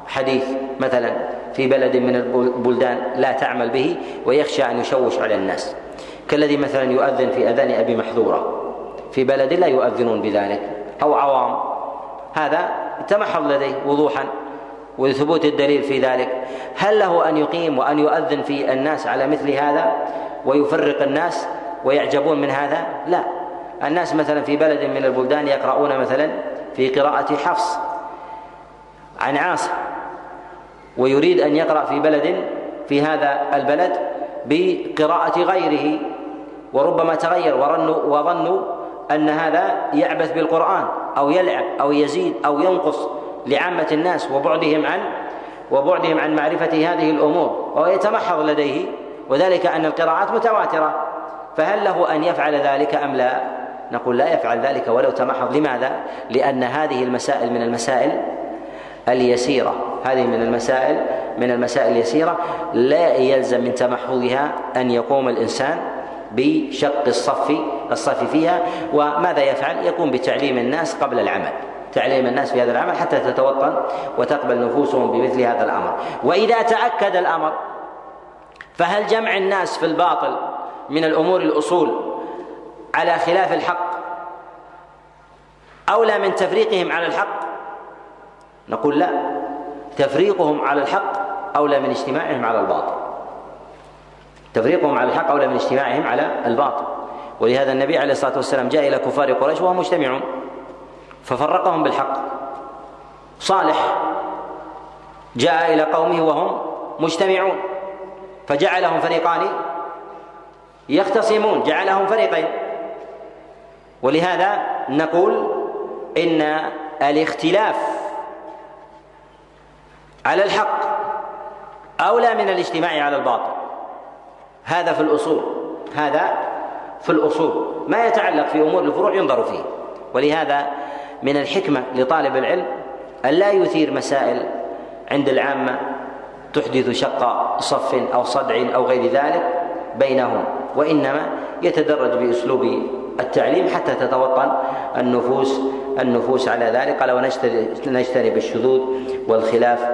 حديث مثلا في بلد من البلدان لا تعمل به، ويخشى أن يشوش على الناس، كالذي مثلا يؤذن في أذان أبي محذورة في بلد لا يؤذنون بذلك، أو عوام، هذا تمحض لديه وضوحا وثبوت الدليل في ذلك. هل له أن يقيم وأن يؤذن في الناس على مثل هذا ويفرق الناس ويعجبون من هذا؟ لا. الناس مثلا في بلد من البلدان يقرؤون مثلا في قراءة حفص عن عاصم، ويريد أن يقرأ في هذا البلد بقراءة غيره، وربما تغير وظنوا أن هذا يعبث بالقرآن أو يلعب أو يزيد أو ينقص لعامة الناس وبعدهم عن معرفة هذه الأمور، وهو يتمحض لديه، وذلك أن القراءات متواترة، فهل له أن يفعل ذلك أم لا؟ نقول لا يفعل ذلك ولو تمحض. لماذا؟ لأن هذه المسائل من المسائل اليسيرة، لا يلزم من تمحضها أن يقوم الإنسان بشق الصف فيها. وماذا يفعل؟ يقوم بتعليم الناس قبل العمل، في هذا العمل حتى تتوطن وتقبل نفوسهم بمثل هذا الأمر. وإذا تأكد الأمر، فهل جمع الناس في الباطل من الأمور الأصول على خلاف الحق أولى من تفريقهم على الحق؟ نقول لا، تفريقهم على الحق أولى من اجتماعهم على الباطل، ولهذا النبي عليه الصلاة والسلام جاء إلى كفار قريش وهم مجتمعون ففرقهم بالحق. صالح جاء إلى قومه وهم مجتمعون فجعلهم فريقان يختصمون، جعلهم فريقين. ولهذا نقول إن الاختلاف على الحق أولى من الاجتماع على الباطل، هذا في الأصول، ما يتعلق في أمور الفروع ينظر فيه. ولهذا من الحكمة لطالب العلم أن لا يثير مسائل عند العامة تحدث شق صف أو صدع أو غير ذلك بينهم، وإنما يتدرج بأسلوب التعليم حتى تتوطن النفوس على ذلك. قال: ونجتنب الشذوذ والخلاف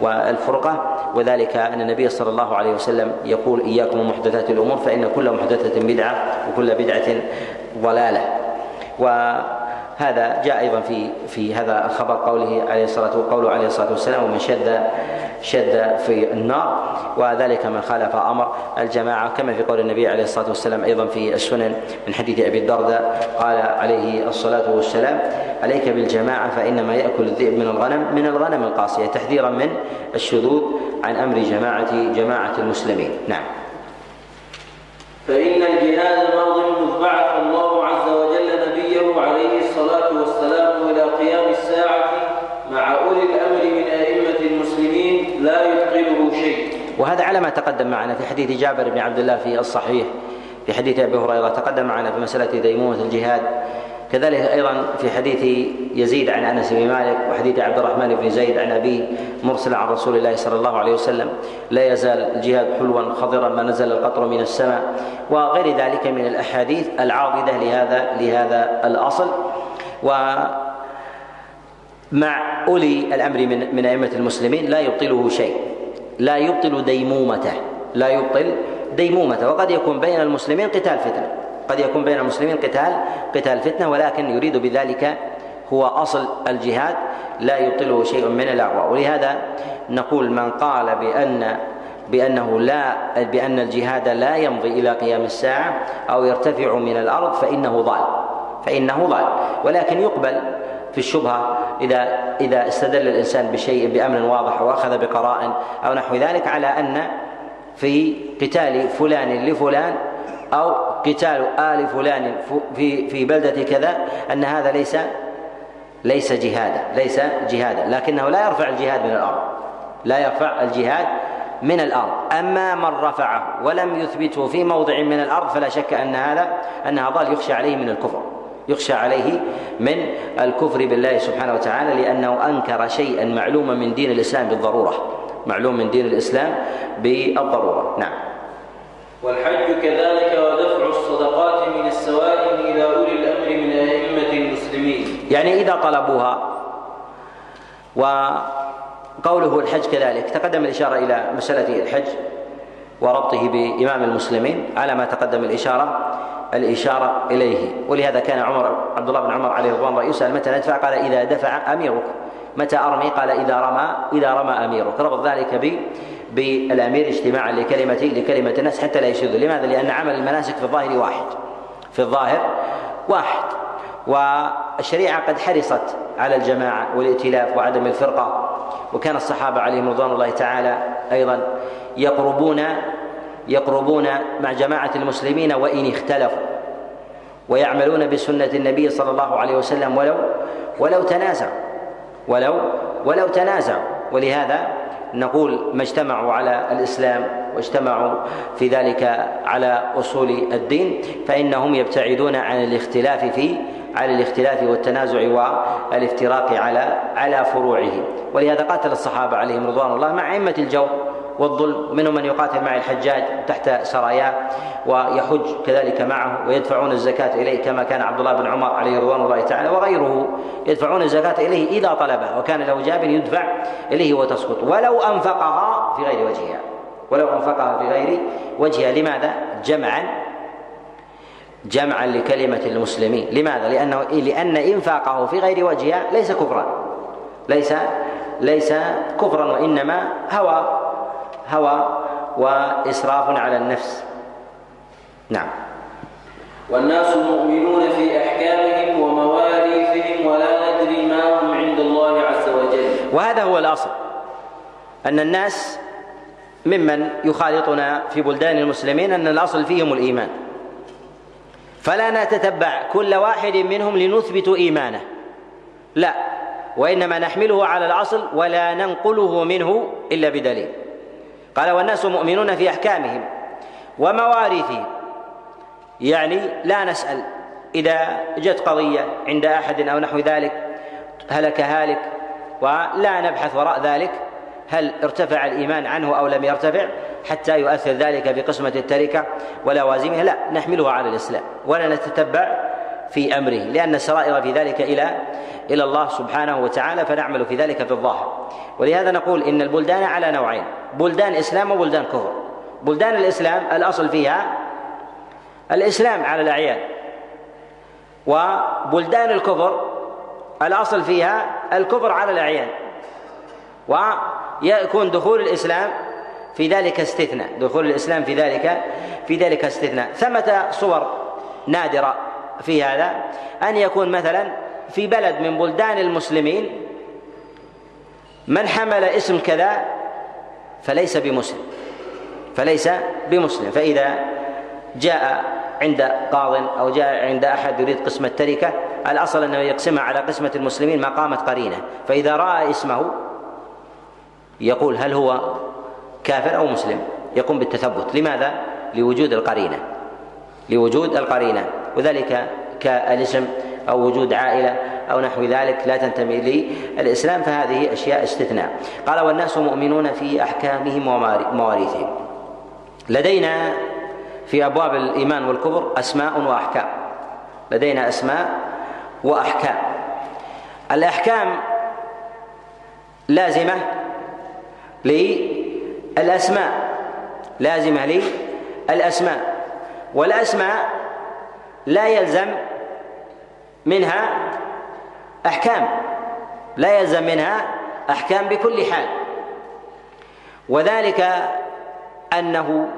والفرقة. وذلك أن النبي صلى الله عليه وسلم يقول: إياكم ومحدثات الأمور، فإن كل محدثة بدعة وكل بدعة ضلالة. وهذا جاء أيضا في هذا الخبر قوله عليه الصلاة والسلام: ومن شد في النار، وذلك من خالف أمر الجماعة، كما في قول النبي عليه الصلاة والسلام أيضا في السنن من حديث أبي الدرداء قال عليه الصلاة والسلام: عليك بالجماعة فإنما يأكل الذئب من الغنم القاصية، تحذيرا من الشذوذ عن أمر جماعة المسلمين. نعم. فإن الجهاد الماضي بعث الله عز وجل نبيه عليه الصلاة والسلام إلى قيام الساعة مع أولي الأمر من أئمة المسلمين لا يثقله شيء. وهذا على ما تقدم معنا في حديث جابر بن عبد الله في الصحيح، في حديث أبي هريرة، تقدم معنا في مسألة ديمومة الجهاد، كذلك أيضا في حديث يزيد عن أنس بن مالك، وحديث عبد الرحمن بن زيد عن أبيه مرسل عن رسول الله صلى الله عليه وسلم: لا يزال الجهاد حلوا خضرا ما نزل القطر من السماء، وغير ذلك من الأحاديث العاضدة لهذا الأصل. ومع أولي الأمر من أئمة المسلمين لا يبطله شيء، لا يبطل ديمومته. وقد يكون بين المسلمين قتال فتنة، ولكن يريد بذلك هو أصل الجهاد، لا يبطله شيء من الأعراض. ولهذا نقول: من قال بأن الجهاد لا يمضي إلى قيام الساعة أو يرتفع من الأرض فإنه ضال. ولكن يقبل في الشبهة إذا استدل الإنسان بشيء بأمر واضح وأخذ بقرائن أو نحو ذلك على أن في قتال فلان لفلان أو قتال آل فلان في بلدة كذا أن هذا ليس جهادا، لكنه لا يرفع الجهاد من الأرض. أما من رفعه ولم يثبته في موضع من الأرض فلا شك أنها ضال، يخشى عليه من الكفر بالله سبحانه وتعالى، لأنه أنكر شيئا معلوما من دين الإسلام بالضرورة. نعم. والحج كذلك ودفع الصدقات من السوائل إلى أولي الأمر من أئمة المسلمين، يعني إذا طلبوها. وقوله الحج كذلك تقدم الإشارة إلى مسألة الحج وربطه بإمام المسلمين على ما تقدم الإشارة إليه. ولهذا كان عبد الله بن عمر عليه رضوان الله يسأل: متى ندفع؟ قال: إذا دفع أميرك. متى أرمي؟ قال: إذا رمى أميرك. ربط ذلك بالأمير اجتماعا لكلمة الناس حتى لا يشذوا. لماذا؟ لأن عمل المناسك في الظاهر واحد، والشريعة قد حرصت على الجماعة والائتلاف وعدم الفرقة. وكان الصحابة عليهم رضوان الله تعالى أيضا يقربون مع جماعة المسلمين وإن اختلفوا، ويعملون بسنة النبي صلى الله عليه وسلم ولو تنازع. ولهذا نقول ما اجتمعوا على الإسلام واجتمعوا في ذلك على أصول الدين فإنهم يبتعدون عن الاختلاف والتنازع والافتراق على فروعه. ولهذا قاتل الصحابة عليهم رضوان الله مع أئمة الجور والظلم، منهم من يقاتل مع الحجاج تحت سراياه ويحج كذلك معه، ويدفعون الزكاة إليه كما كان عبد الله بن عمر عليه رضوان الله تعالى وغيره يدفعون الزكاة إليه إذا طلبها، وكان له جاب يدفع إليه وتسقط ولو أنفقها في غير وجهها. لماذا؟ جمعا لكلمة المسلمين. لماذا؟ لأن إنفاقه في غير وجهها ليس كفرا، وإنما هوى وإسراف على النفس. نعم. والناس مؤمنون في أحكامهم ومواريثهم ولا ندري ما هم عند الله عز وجل. وهذا هو الأصل، أن الناس ممن يخالطنا في بلدان المسلمين أن الأصل فيهم الإيمان، فلا نتتبع كل واحد منهم لنثبت إيمانه، لا، وإنما نحمله على الأصل ولا ننقله منه إلا بدليل. قال والناس مؤمنون في أحكامهم ومواريثهم، يعني لا نسأل إذا جت قضية عند أحد أو نحو ذلك هلك هالك، ولا نبحث وراء ذلك هل ارتفع الإيمان عنه أو لم يرتفع حتى يؤثر ذلك في قسمة التركة ولوازمها، لا، نحمله على الإسلام ولا نتتبع في أمره، لأن السرائر في ذلك إلى الله سبحانه وتعالى، فنعمل في ذلك في الظاهر. ولهذا نقول إن البلدان على نوعين: بلدان إسلام وبلدان كفر. بلدان الإسلام الأصل فيها الإسلام على الأعيان، وبلدان الكفر الأصل فيها الكفر على الأعيان، ويكون دخول الإسلام في ذلك استثناء. ثمة صور نادرة في هذا، أن يكون مثلا في بلد من بلدان المسلمين من حمل اسم كذا فليس بمسلم، فإذا جاء عند قاض أو جاء عند أحد يريد قسمة تركة، الأصل أنه يقسمها على قسمة المسلمين ما قامت قرينة، فإذا رأى اسمه يقول هل هو كافر أو مسلم، يقوم بالتثبت. لماذا؟ لوجود القرينة، وذلك كالاسم أو وجود عائلة أو نحو ذلك لا تنتمي للإسلام، فهذه أشياء استثناء. قال والناس مؤمنون في أحكامهم ومواريثهم. لدينا في أبواب الإيمان والكفر أسماء وأحكام. الأحكام لازمة للأسماء، والأسماء لا يلزم منها أحكام بكل حال، وذلك أنه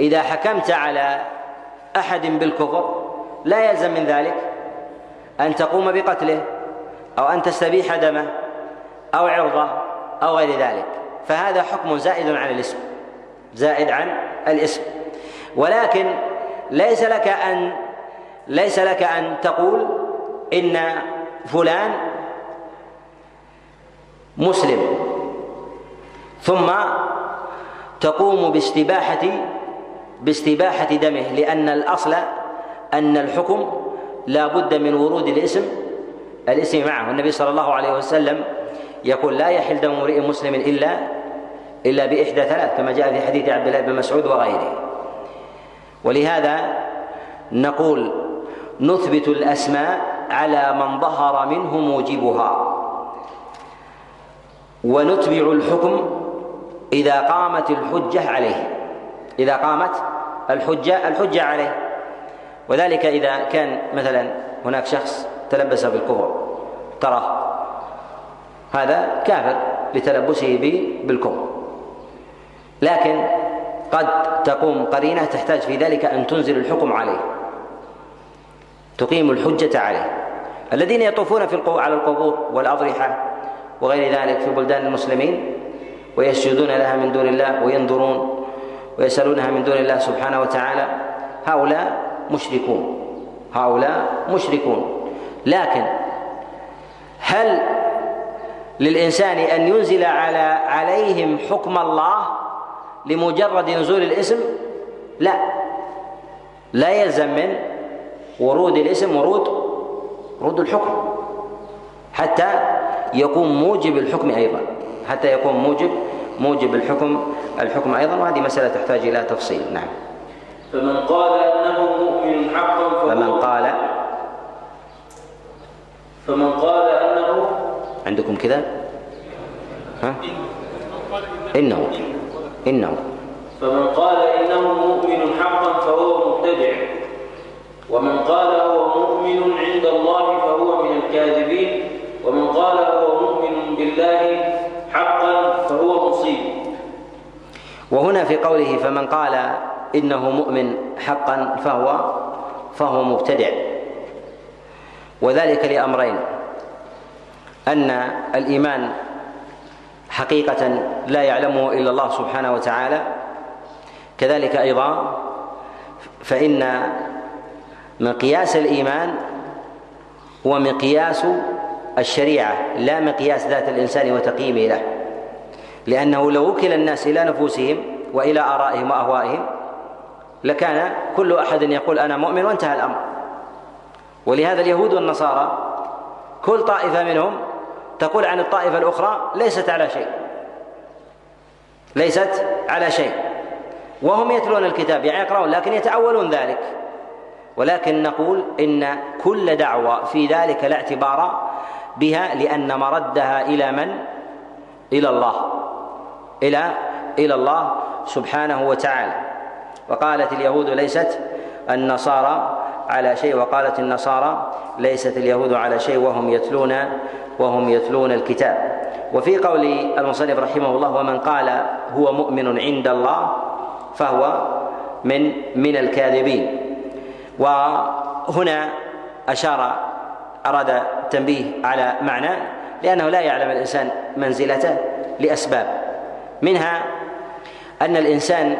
إذا حكمت على أحد بالكفر لا يلزم من ذلك أن تقوم بقتله أو أن تستبيح دمه أو عرضه أو غير ذلك، فهذا حكم زائد عن الاسم. ولكن ليس لك أن تقول إن فلان مسلم ثم تقوم باستباحة دمه، لأن الأصل أن الحكم لا بد من ورود الاسم معه. النبي صلى الله عليه وسلم يقول لا يحل دم امرئ مسلم إلا بإحدى ثلاث، كما جاء في حديث عبد الله بن مسعود وغيره. ولهذا نقول نثبت الأسماء على من ظهر منه موجبها، ونتبع الحكم إذا قامت الحجة عليه. وذلك إذا كان مثلا هناك شخص تلبس بالكفر، تراه هذا كافر لتلبسه بالكفر، لكن قد تقوم قرينة تحتاج في ذلك أن تنزل الحكم عليه، تقيم الحجة عليه. الذين يطوفون على القبور والأضرحة وغير ذلك في بلدان المسلمين ويسجدون لها من دون الله وينظرون ويسألونها من دون الله سبحانه وتعالى، هؤلاء مشركون، هؤلاء مشركون. لكن هل للإنسان أن ينزل عليهم حكم الله لمجرد نزول الاسم؟ لا، لا يلزم من ورود الاسم ورود الحكم حتى يكون موجب الحكم أيضا، حتى يكون موجب الحكم أيضا. وهذه مسألة تحتاج إلى تفصيل. نعم. فمن قال أنه مؤمن حقا فمن قال أنه عندكم كذا، ها؟ إنه فمن قال إنه مؤمن حقا فهو مبتدع، ومن قال هو مؤمن عند الله فهو من الكاذبين، ومن قال هو مؤمن بالله حقا فهو مصيب. وهنا في قوله فمن قال إنه مؤمن حقا فهو مبتدع، وذلك لأمرين: أن الإيمان حقيقة لا يعلمه إلا الله سبحانه وتعالى، كذلك أيضا فإن مقياس الإيمان هو مقياس الشريعة لا مقياس ذات الإنسان وتقييمه له، لأنه لو وكل الناس إلى نفوسهم وإلى آرائهم وأهوائهم لكان كل أحد يقول أنا مؤمن وانتهى الأمر. ولهذا اليهود والنصارى كل طائفة منهم تقول عن الطائفة الأخرى ليست على شيء وهم يتلون الكتاب، يعني يقرؤون لكن يتأولون ذلك. ولكن نقول إن كل دعوة في ذلك لا اعتبار بها، لأن مردها إلى من؟ إلى الله سبحانه وتعالى. وقالت اليهود ليست النصارى على شيء، وقالت النصارى ليست اليهود على شيء، وهم يتلون الكتاب. وفي قول المصنف رحمه الله ومن قال هو مؤمن عند الله فهو من الكاذبين، وهنا أراد تنبيه على معنى، لأنه لا يعلم الإنسان منزلته لأسباب، منها أن الإنسان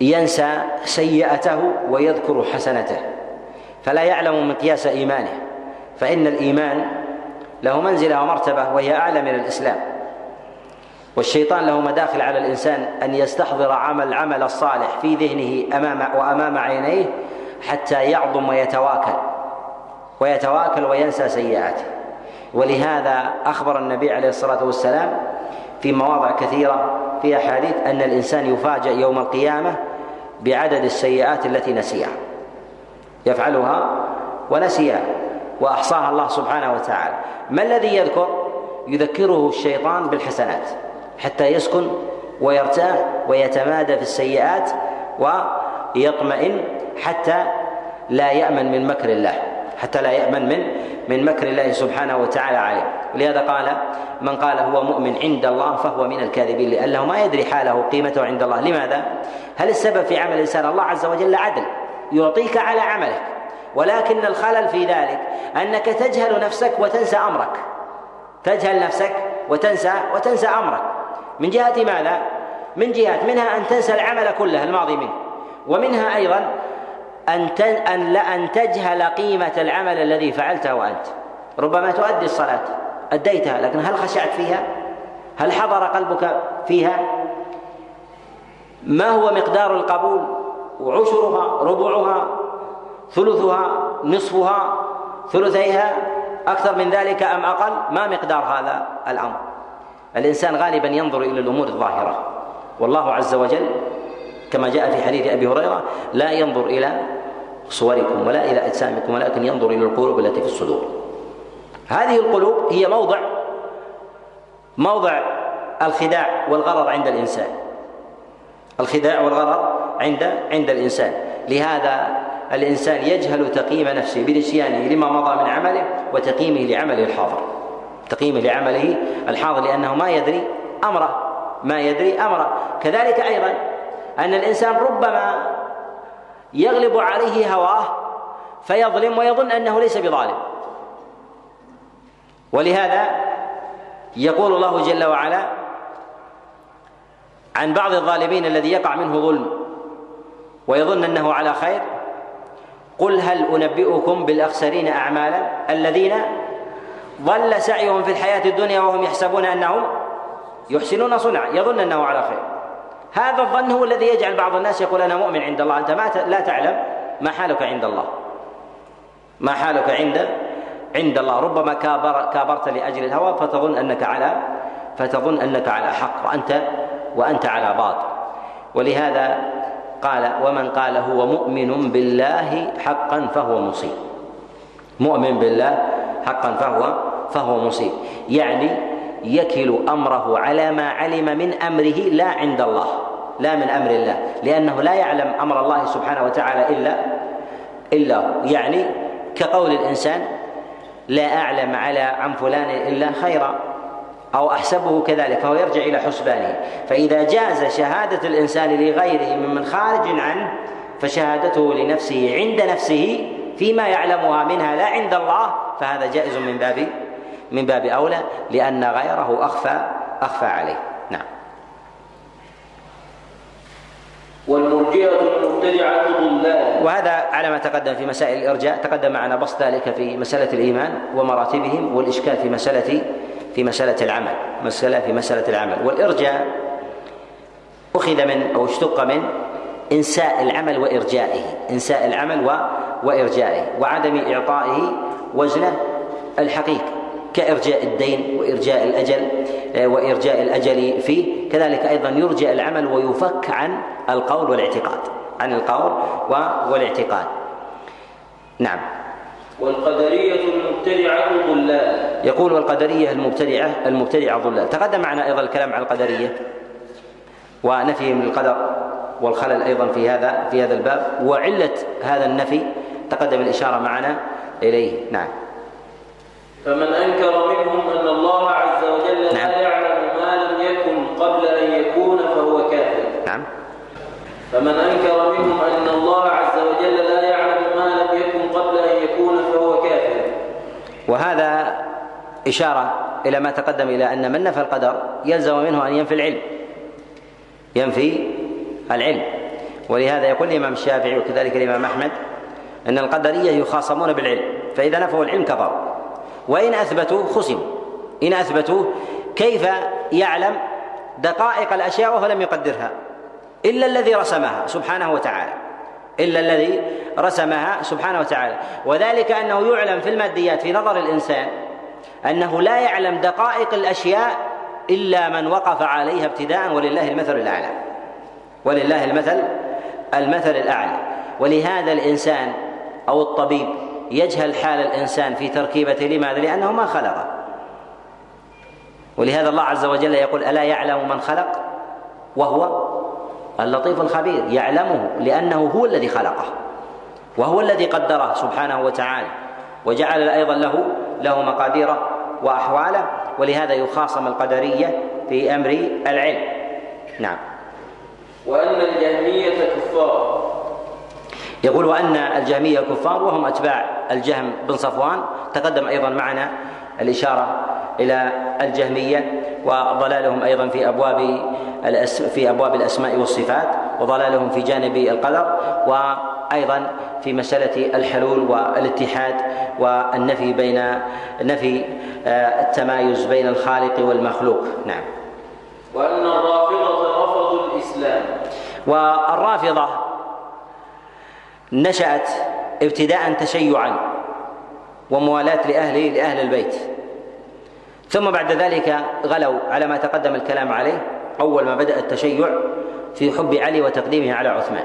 ينسى سيئته ويذكر حسنته فلا يعلم مقياس إيمانه، فإن الإيمان له منزلة ومرتبة وهي أعلى من الإسلام، والشيطان له مداخل على الإنسان أن يستحضر العمل الصالح في ذهنه وأمام عينيه حتى يعظم ويتواكل وينسى سيئاته. ولهذا أخبر النبي عليه الصلاة والسلام في مواضع كثيرة في أحاديث أن الإنسان يفاجأ يوم القيامة بعدد السيئات التي نسيها، يفعلها ونسيها وأحصاها الله سبحانه وتعالى. ما الذي يذكره الشيطان بالحسنات حتى يسكن ويرتاح ويتمادى في السيئات ويطمئن حتى لا يأمن من مكر الله، حتى لا يأمن من مكر الله سبحانه وتعالى عليه. ولهذا قال من قال هو مؤمن عند الله فهو من الكاذبين، لأنه ما يدري حاله قيمته عند الله. لماذا؟ هل السبب في عمل الإنسان؟ الله عز وجل عدل، يعطيك على عملك، ولكن الخلل في ذلك أنك تجهل نفسك وتنسى أمرك، وتنسى أمرك. من جهة ماذا؟ من جهة منها أن تنسى العمل كله الماضي منه، ومنها أيضا أن تجهل قيمة العمل الذي فعلته. وأنت ربما تؤدي الصلاة، أديتها، لكن هل خشعت فيها؟ هل حضر قلبك فيها؟ ما هو مقدار القبول؟ وعشرها، ربعها، ثلثها، نصفها، ثلثيها، أكثر من ذلك أم أقل؟ ما مقدار هذا الأمر؟ الإنسان غالبا ينظر إلى الأمور الظاهرة، والله عز وجل كما جاء في حديث أبي هريرة لا ينظر إلى صوركم ولا إلى أجسامكم ولكن ينظر إلى القلوب التي في الصدور. هذه القلوب هي موضع الخداع والغرر عند الإنسان، عند الإنسان. لهذا الإنسان يجهل تقييم نفسه بنسيانه لما مضى من عمله وتقييمه لعمله الحاضر، لأنه ما يدري أمره. كذلك أيضا أن الإنسان ربما يغلب عليه هواه فيظلم ويظن أنه ليس بظالم. ولهذا يقول الله جل وعلا عن بعض الظالمين الذي يقع منه ظلم ويظن أنه على خير، قل هل أنبئكم بالأخسرين أعمالا الذين ضل سعيهم في الحياة الدنيا وهم يحسبون أنهم يحسنون صنعا، يظن أنه على خير. هذا الظن هو الذي يجعل بعض الناس يقول أنا مؤمن عند الله. أنت ما لا تعلم ما حالك عند الله، ما حالك عند الله. ربما كابرت لأجل الهوى فتظن أنك على حق وأنت على باطل. ولهذا قال ومن قال هو مؤمن بالله حقا فهو مصيب، مؤمن بالله حقا فهو مصيب، يعني يكل أمره على ما علم من أمره لا عند الله، لا من أمر الله، لأنه لا يعلم أمر الله سبحانه وتعالى إلا هو. يعني كقول الإنسان لا أعلم عن فلان إلا خيرا أو أحسبه كذلك، فهو يرجع إلى حسبانه. فإذا جاز شهادة الإنسان لغيره ممن خارج عنه فشهادته لنفسه عند نفسه فيما يعلمها منها لا عند الله، فهذا جائز من باب أولى، لأن غيره أخفى عليه. نعم. والمرجئة المبتدعة ضلال. وهذا على ما تقدم في مسائل الإرجاء، تقدم معنا بسط ذلك في مسألة الإيمان ومراتبهم، والإشكال في مسألة العمل. والإرجاء أخذ من أو اشتق من إنساء العمل وإرجائه، إنساء العمل وإرجائه وعدم إعطائه وزنه الحقيقي، كإرجاء الدين وإرجاء الأجل فيه. كذلك أيضا يرجى العمل ويفك عن القول والاعتقاد، عن القول والاعتقاد. نعم. والقدرية المبتدعة ضلال. يقول والقدرية المبتدعة ضلال. تقدم معنا أيضا الكلام عن القدرية ونفيهم للقدر والخلل أيضا في هذا الباب، وعلة هذا النفي تقدم الإشارة معنا إليه. نعم. فمن أنكر منهم أن الله عز وجل نعم. لا يعلم ما لم يكن قبل أن يكون فهو كافر. نعم. فمن أنكر منهم أن الله عز وجل لا يعلم ما لم يكن قبل أن يكون فهو كافر. وهذا إشارة إلى ما تقدم، إلى أن من نفى القدر يلزم منه أن ينفي العلم. ولهذا يقول الإمام الشافعي وكذلك الإمام أحمد أن القدرية يخاصمون بالعلم، فإذا نفوا العلم كفروا، وإن أثبتوه خصموا. إن أثبتوه كيف يعلم دقائق الأشياء فلم يقدرها إلا الذي رسمها سبحانه وتعالى، وذلك أنه يعلم في الماديات في نظر الإنسان أنه لا يعلم دقائق الأشياء إلا من وقف عليها ابتداء، ولله المثل الأعلى. ولهذا الإنسان أو الطبيب يجهل حال الإنسان في تركيبته. لماذا؟ لأنه ما خلقه. ولهذا الله عز وجل يقول ألا يعلم من خلق وهو اللطيف الخبير، يعلمه لأنه هو الذي خلقه وهو الذي قدره سبحانه وتعالى، وجعل أيضا له مقاديره وأحواله. ولهذا يخاصم القدرية في أمر العلم. نعم. وأن الجهمية كفار. يقول وأن الجهمية كفار وهم أتباع الجهم بن صفوان. تقدم أيضا معنا الإشارة إلى الجهمية وضلالهم أيضا في أبواب الأسماء والصفات، وضلالهم في جانب القدر، وأيضا في مسألة الحلول والاتحاد والنفي التمايز بين الخالق والمخلوق. نعم. وأن الرافضة رفضوا الإسلام. والرافضة نشأت ابتداء تشيعا وموالاة لأهل البيت، ثم بعد ذلك غلوا على ما تقدم الكلام عليه. أول ما بدأ التشيع في حب علي وتقديمه على عثمان،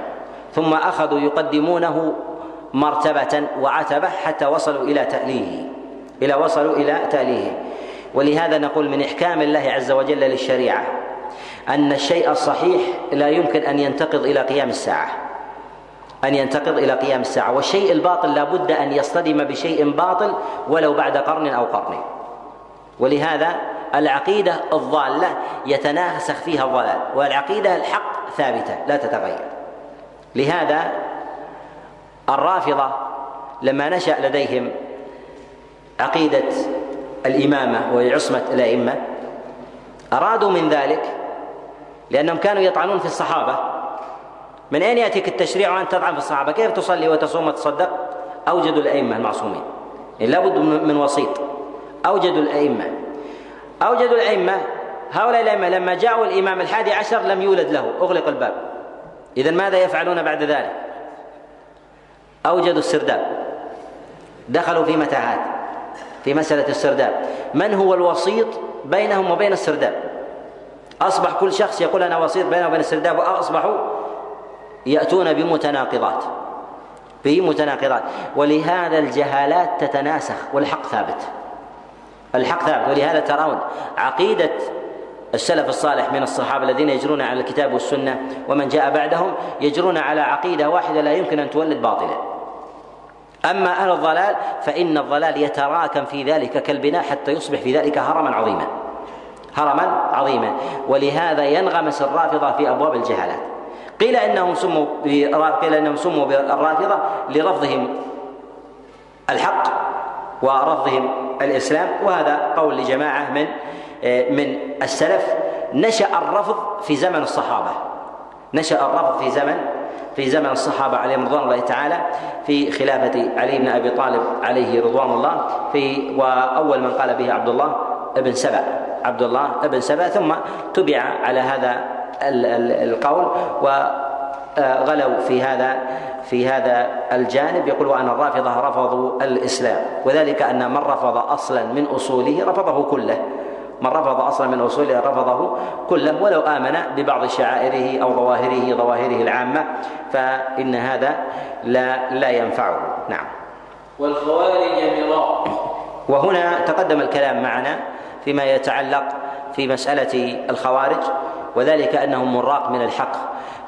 ثم أخذوا يقدمونه مرتبة وعتبة حتى وصلوا إلى تأليه. ولهذا نقول من إحكام الله عز وجل للشريعة أن الشيء الصحيح لا يمكن أن ينتقض إلى قيام الساعة والشيء الباطل لا بد أن يصطدم بشيء باطل ولو بعد قرن أو قرنين. ولهذا العقيدة الضالة يتناسخ فيها الضلال، والعقيدة الحق ثابتة لا تتغير. لهذا الرافضة لما نشأ لديهم عقيدة الإمامة وعصمة الأئمة أرادوا من ذلك، لأنهم كانوا يطعنون في الصحابة من أين يأتيك التشريع وأن تطعن في الصحابة؟ كيف تصلي وتصوم وتصدق؟ أوجدوا الأئمة المعصومين، لا بد من وسيط. أوجدوا الأئمة. هؤلاء الأئمة لما جاءوا الإمام الحادي عشر لم يولد له، أغلق الباب. إذن ماذا يفعلون بعد ذلك؟ أوجدوا السرداب، دخلوا في متاهات في مسألة السرداب. من هو الوسيط بينهم وبين السرداب؟ أصبح كل شخص يقول أنا وسيط بينه وبين السرداب، وأصبحوا يأتون بمتناقضات ولهذا الجهالات تتناسخ والحق ثابت ولهذا ترون عقيدة السلف الصالح من الصحابة الذين يجرون على الكتاب والسنة ومن جاء بعدهم يجرون على عقيدة واحدة لا يمكن أن تولد باطلا. أما أهل الضلال فإن الضلال يتراكم في ذلك كالبناء حتى يصبح في ذلك هرما عظيما. ولهذا ينغمس الرافضة في أبواب الجهالات. قيل أنهم سموا بالرافضة لرفضهم الحق ورفضهم الإسلام، وهذا قول لجماعة من السلف. نشأ الرفض في زمن الصحابة عليهم رضوان الله تعالى، في خلافة علي بن أبي طالب عليه رضوان الله، وأول من قال به عبد الله بن سبأ، ثم تبع على هذا القول وغلوا في هذا الجانب. يقول وأن الرافضة رفضوا الإسلام، وذلك أن من رفض أصلا من أصوله رفضه كله، ولو آمن ببعض شعائره أو ظواهره العامة فإن هذا لا ينفعه. نعم. والخوارج مراء. وهنا تقدم الكلام معنا فيما يتعلق في مسألة الخوارج، وذلك أنهم مراق من الحق،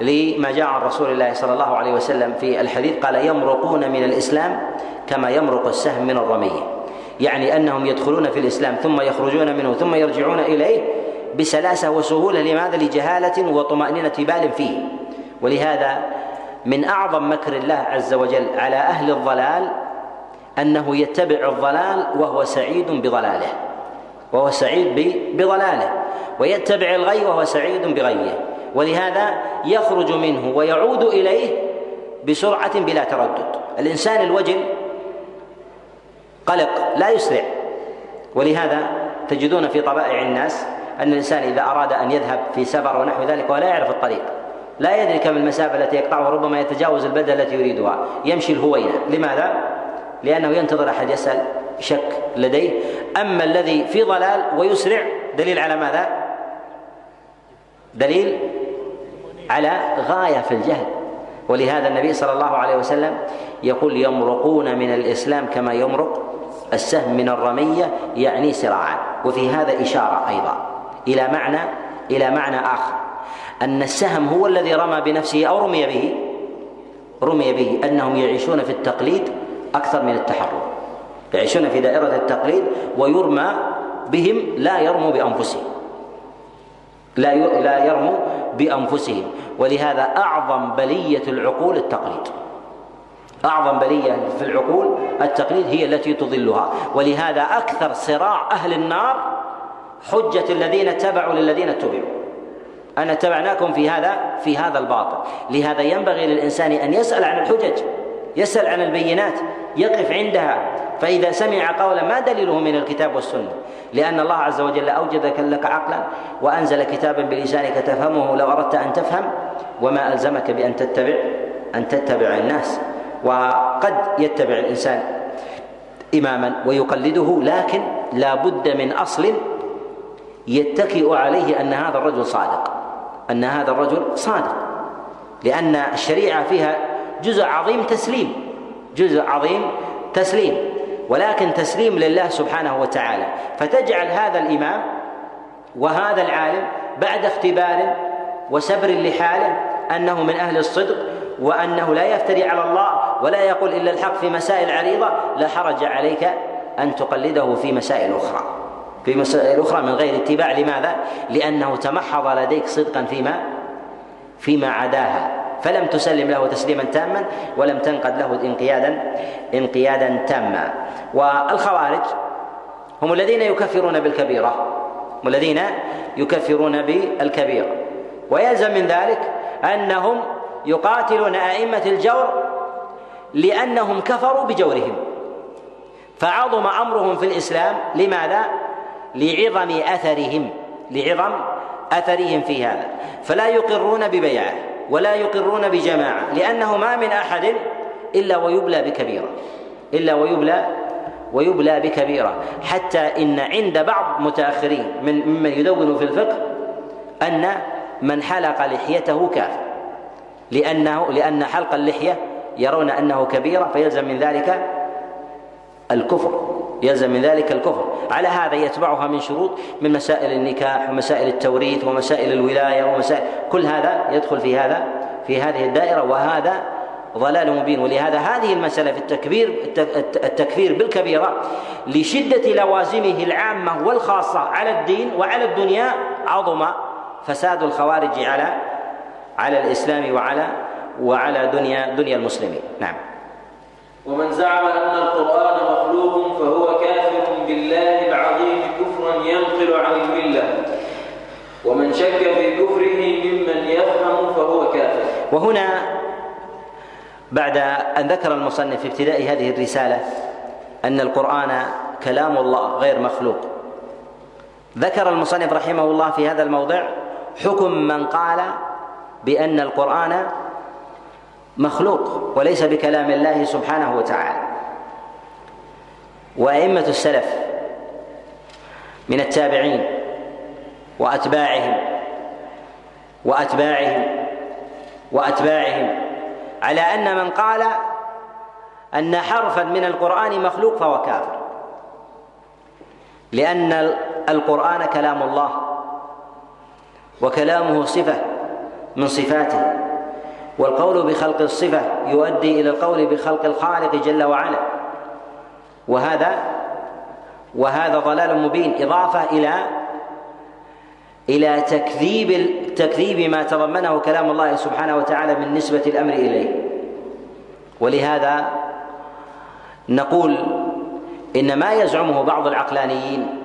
لما جاء عن رسول الله صلى الله عليه وسلم في الحديث قال يمرقون من الإسلام كما يمرق السهم من الرمية، يعني أنهم يدخلون في الإسلام ثم يخرجون منه ثم يرجعون إليه بسلاسة وسهولة. لماذا؟ لجهالة وطمأنينة بال فيه. ولهذا من أعظم مكر الله عز وجل على أهل الضلال أنه يتبع الضلال وهو سعيد بضلاله، ويتبع الغي وهو سعيد بغيه، ولهذا يخرج منه ويعود إليه بسرعة بلا تردد. الإنسان الوجل قلق لا يسرع، ولهذا تجدون في طبائع الناس أن الإنسان إذا أراد أن يذهب في سفر ونحو ذلك ولا يعرف الطريق، لا يدري كم المسافة التي يقطعها، ربما يتجاوز البلدة التي يريدها، يمشي الهوينة. لماذا؟ لأنه ينتظر أحد يسأل، شك لديه. أما الذي في ضلال ويسرع، دليل على ماذا؟ دليل على غاية في الجهل. ولهذا النبي صلى الله عليه وسلم يقول يمرقون من الإسلام كما يمرق السهم من الرمية، يعني سراعا. وفي هذا إشارة أيضا إلى معنى آخر، أن السهم هو الذي رمى بنفسه أو رمي به. أنهم يعيشون في التقليد أكثر من التحرك، يعيشون في دائرة التقليد، ويرمى بهم لا يرموا بأنفسهم. ولهذا أعظم بلية العقول التقليد، هي التي تضلها. ولهذا أكثر صراع أهل النار حجة الذين اتبعوا للذين اتبعوا، أن اتبعناكم في هذا الباطل. لهذا ينبغي للإنسان أن يسأل عن الحجج، يسأل عن البينات، يقف عندها. فإذا سمع قولا ما دليله من الكتاب والسنة، لأن الله عز وجل أوجد لك عقلا وأنزل كتابا بلسانك تفهمه لو أردت أن تفهم، وما ألزمك بأن تتبع الناس. وقد يتبع الإنسان إماما ويقلده، لكن لا بد من أصل يتكئ عليه أن هذا الرجل صادق، لأن الشريعة فيها جزء عظيم تسليم، ولكن تسليم لله سبحانه وتعالى. فتجعل هذا الإمام وهذا العالم بعد اختبار وسبر لحاله أنه من أهل الصدق، وأنه لا يفتري على الله ولا يقول إلا الحق في مسائل عريضة، لا حرج عليك أن تقلده في مسائل أخرى من غير اتباع. لماذا؟ لأنه تمحض لديك صدقا فيما عداها، فلم تسلم له تسليما تاما، ولم تنقد له انقيادا تاما. والخوارج هم الذين يكفرون بالكبيرة، ويلزم من ذلك أنهم يقاتلون أئمة الجور لأنهم كفروا بجورهم، فعظم أمرهم في الإسلام. لماذا؟ لعظم أثرهم، لعظم أثرهم في هذا. فلا يقرون ببيعة ولا يقرون بجماعة، لأنه ما من أحد إلا ويبلى بكبيرة، إلا ويبلى بكبيرة. حتى إن عند بعض متأخرين ممن يدون في الفقه أن من حلق لحيته كافر، لأن حلق اللحية يرون أنه كبيرة، فيلزم من ذلك الكفر، يلزم من ذلك الكفر. على هذا يتبعها من شروط، من مسائل النكاح ومسائل التوريث ومسائل الولاية ومسائل، كل هذا يدخل في هذا، في هذه الدائرة، وهذا ضلال مبين. ولهذا هذه المسألة في التكفير بالكبيرة لشدة لوازمه العامة والخاصة على الدين وعلى الدنيا، عظم فساد الخوارج على الإسلام وعلى دنيا المسلمين. نعم. ومن زعم أن القرآن مخلوق فهو كافر بالله العظيم كفرا ينقل عن الملة، ومن شك في كفره ممن يفهم فهو كافر. وهنا بعد أن ذكر المصنف في ابتداء هذه الرسالة أن القرآن كلام الله غير مخلوق، ذكر المصنف رحمه الله في هذا الموضع حكم من قال بأن القرآن مخلوق وليس بكلام الله سبحانه وتعالى. وأئمة السلف من التابعين وأتباعهم على أن من قال أن حرفا من القرآن مخلوق فهو كافر، لأن القرآن كلام الله وكلامه صفة من صفاته، والقول بخلق الصفة يؤدي إلى القول بخلق الخالق جل وعلا، وهذا ضلال مبين، إضافة إلى تكذيب ما تضمنه كلام الله سبحانه وتعالى من نسبة الأمر إليه. ولهذا نقول إن ما يزعمه بعض العقلانيين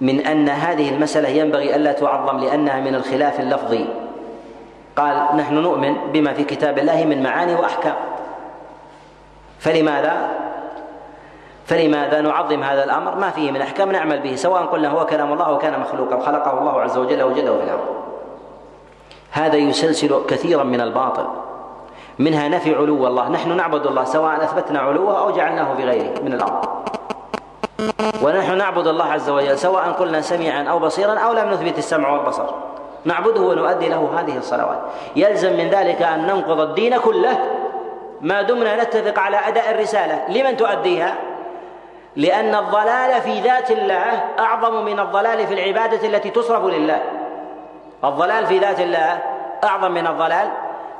من أن هذه المسألة ينبغي ألا تعظم لأنها من الخلاف اللفظي، قال نحن نؤمن بما في كتاب الله من معاني وأحكام، فلماذا نعظم هذا الأمر ما فيه من أحكام نعمل به، سواء قلنا هو كلام الله وكان مخلوقا خلقه الله عز وجل وجل في الأرض. هذا يسلسل كثيرا من الباطل، منها نفي علو الله، نحن نعبد الله سواء أثبتنا علوه أو جعلناه في غيره من الأرض، ونحن نعبد الله عز وجل سواء قلنا سميعا أو بصيرا أو لم نثبت السمع والبصر، نعبده ونؤدي له هذه الصلوات. يلزم من ذلك أن ننقض الدين كله ما دمنا نتفق على أداء الرسالة. لمن تؤديها؟ لأن الضلال في ذات الله أعظم من الضلال في العبادة التي تصرف لله، الضلال في ذات الله أعظم من الضلال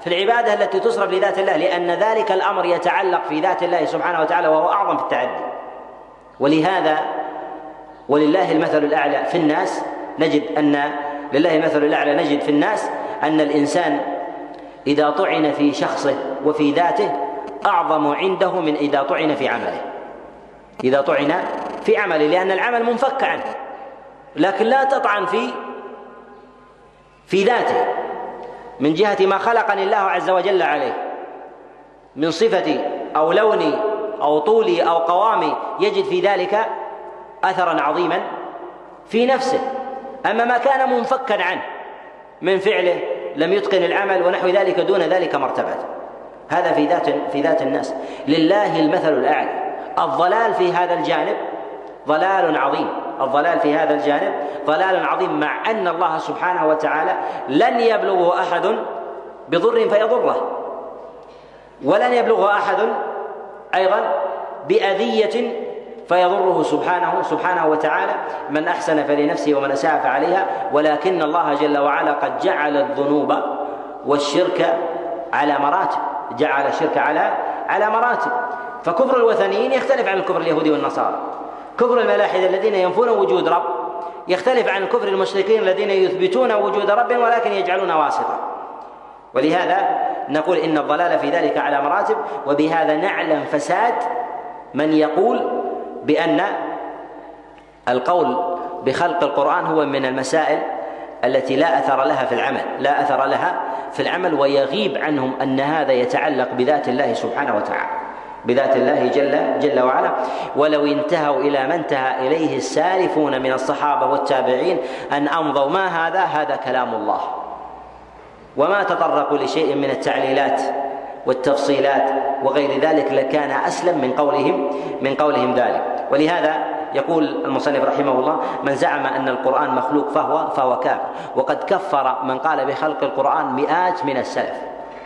في العبادة التي تصرف لذات الله، لأن ذلك الأمر يتعلق في ذات الله سبحانه وتعالى، وهو أعظم في التعدي. ولهذا ولله المثل الأعلى في الناس، نجد في الناس أن الإنسان إذا طعن في شخصه وفي ذاته أعظم عنده من إذا طعن في عمله، لأن العمل منفك عنه، لكن لا تطعن في ذاته من جهة ما خلقني الله عز وجل عليه من صفتي أو لوني أو طولي أو قوامي، يجد في ذلك أثرا عظيما في نفسه. أما ما كان منفكا عنه من فعله لم يتقن العمل ونحو ذلك، دون ذلك مرتبات، هذا في ذات الناس. لله المثل الأعلى. الضلال في هذا الجانب ضلال عظيم، مع أن الله سبحانه وتعالى لن يبلغه أحد بضر فيضره، ولن يبلغه أحد أيضا بأذية فيضره سبحانه وتعالى. من أحسن فلنفسه ومن أساء فعليها، ولكن الله جل وعلا قد جعل الذنوب والشرك على مراتب، جعل الشرك على مراتب. فكفر الوثنيين يختلف عن الكفر اليهودي والنصارى، كفر الملاحدة الذين ينفون وجود رب يختلف عن كفر المشركين الذين يثبتون وجود رب ولكن يجعلون واسطة. ولهذا نقول إن الضلال في ذلك على مراتب. وبهذا نعلم فساد من يقول بأن القول بخلق القرآن هو من المسائل التي لا أثر لها في العمل، في العمل، ويغيب عنهم أن هذا يتعلق بذات الله سبحانه وتعالى، بذات الله جل وعلا. ولو انتهوا إلى ما انتهى إليه السالفون من الصحابة والتابعين أن أمضوا ما هذا كلام الله، وما تطرقوا لشيء من التعليلات والتفصيلات وغير ذلك لكان أسلم من قولهم ذلك. ولهذا يقول المصنف رحمه الله: من زعم أن القرآن مخلوق فهو كافر، وقد كفر من قال بخلق القرآن مئات من السلف،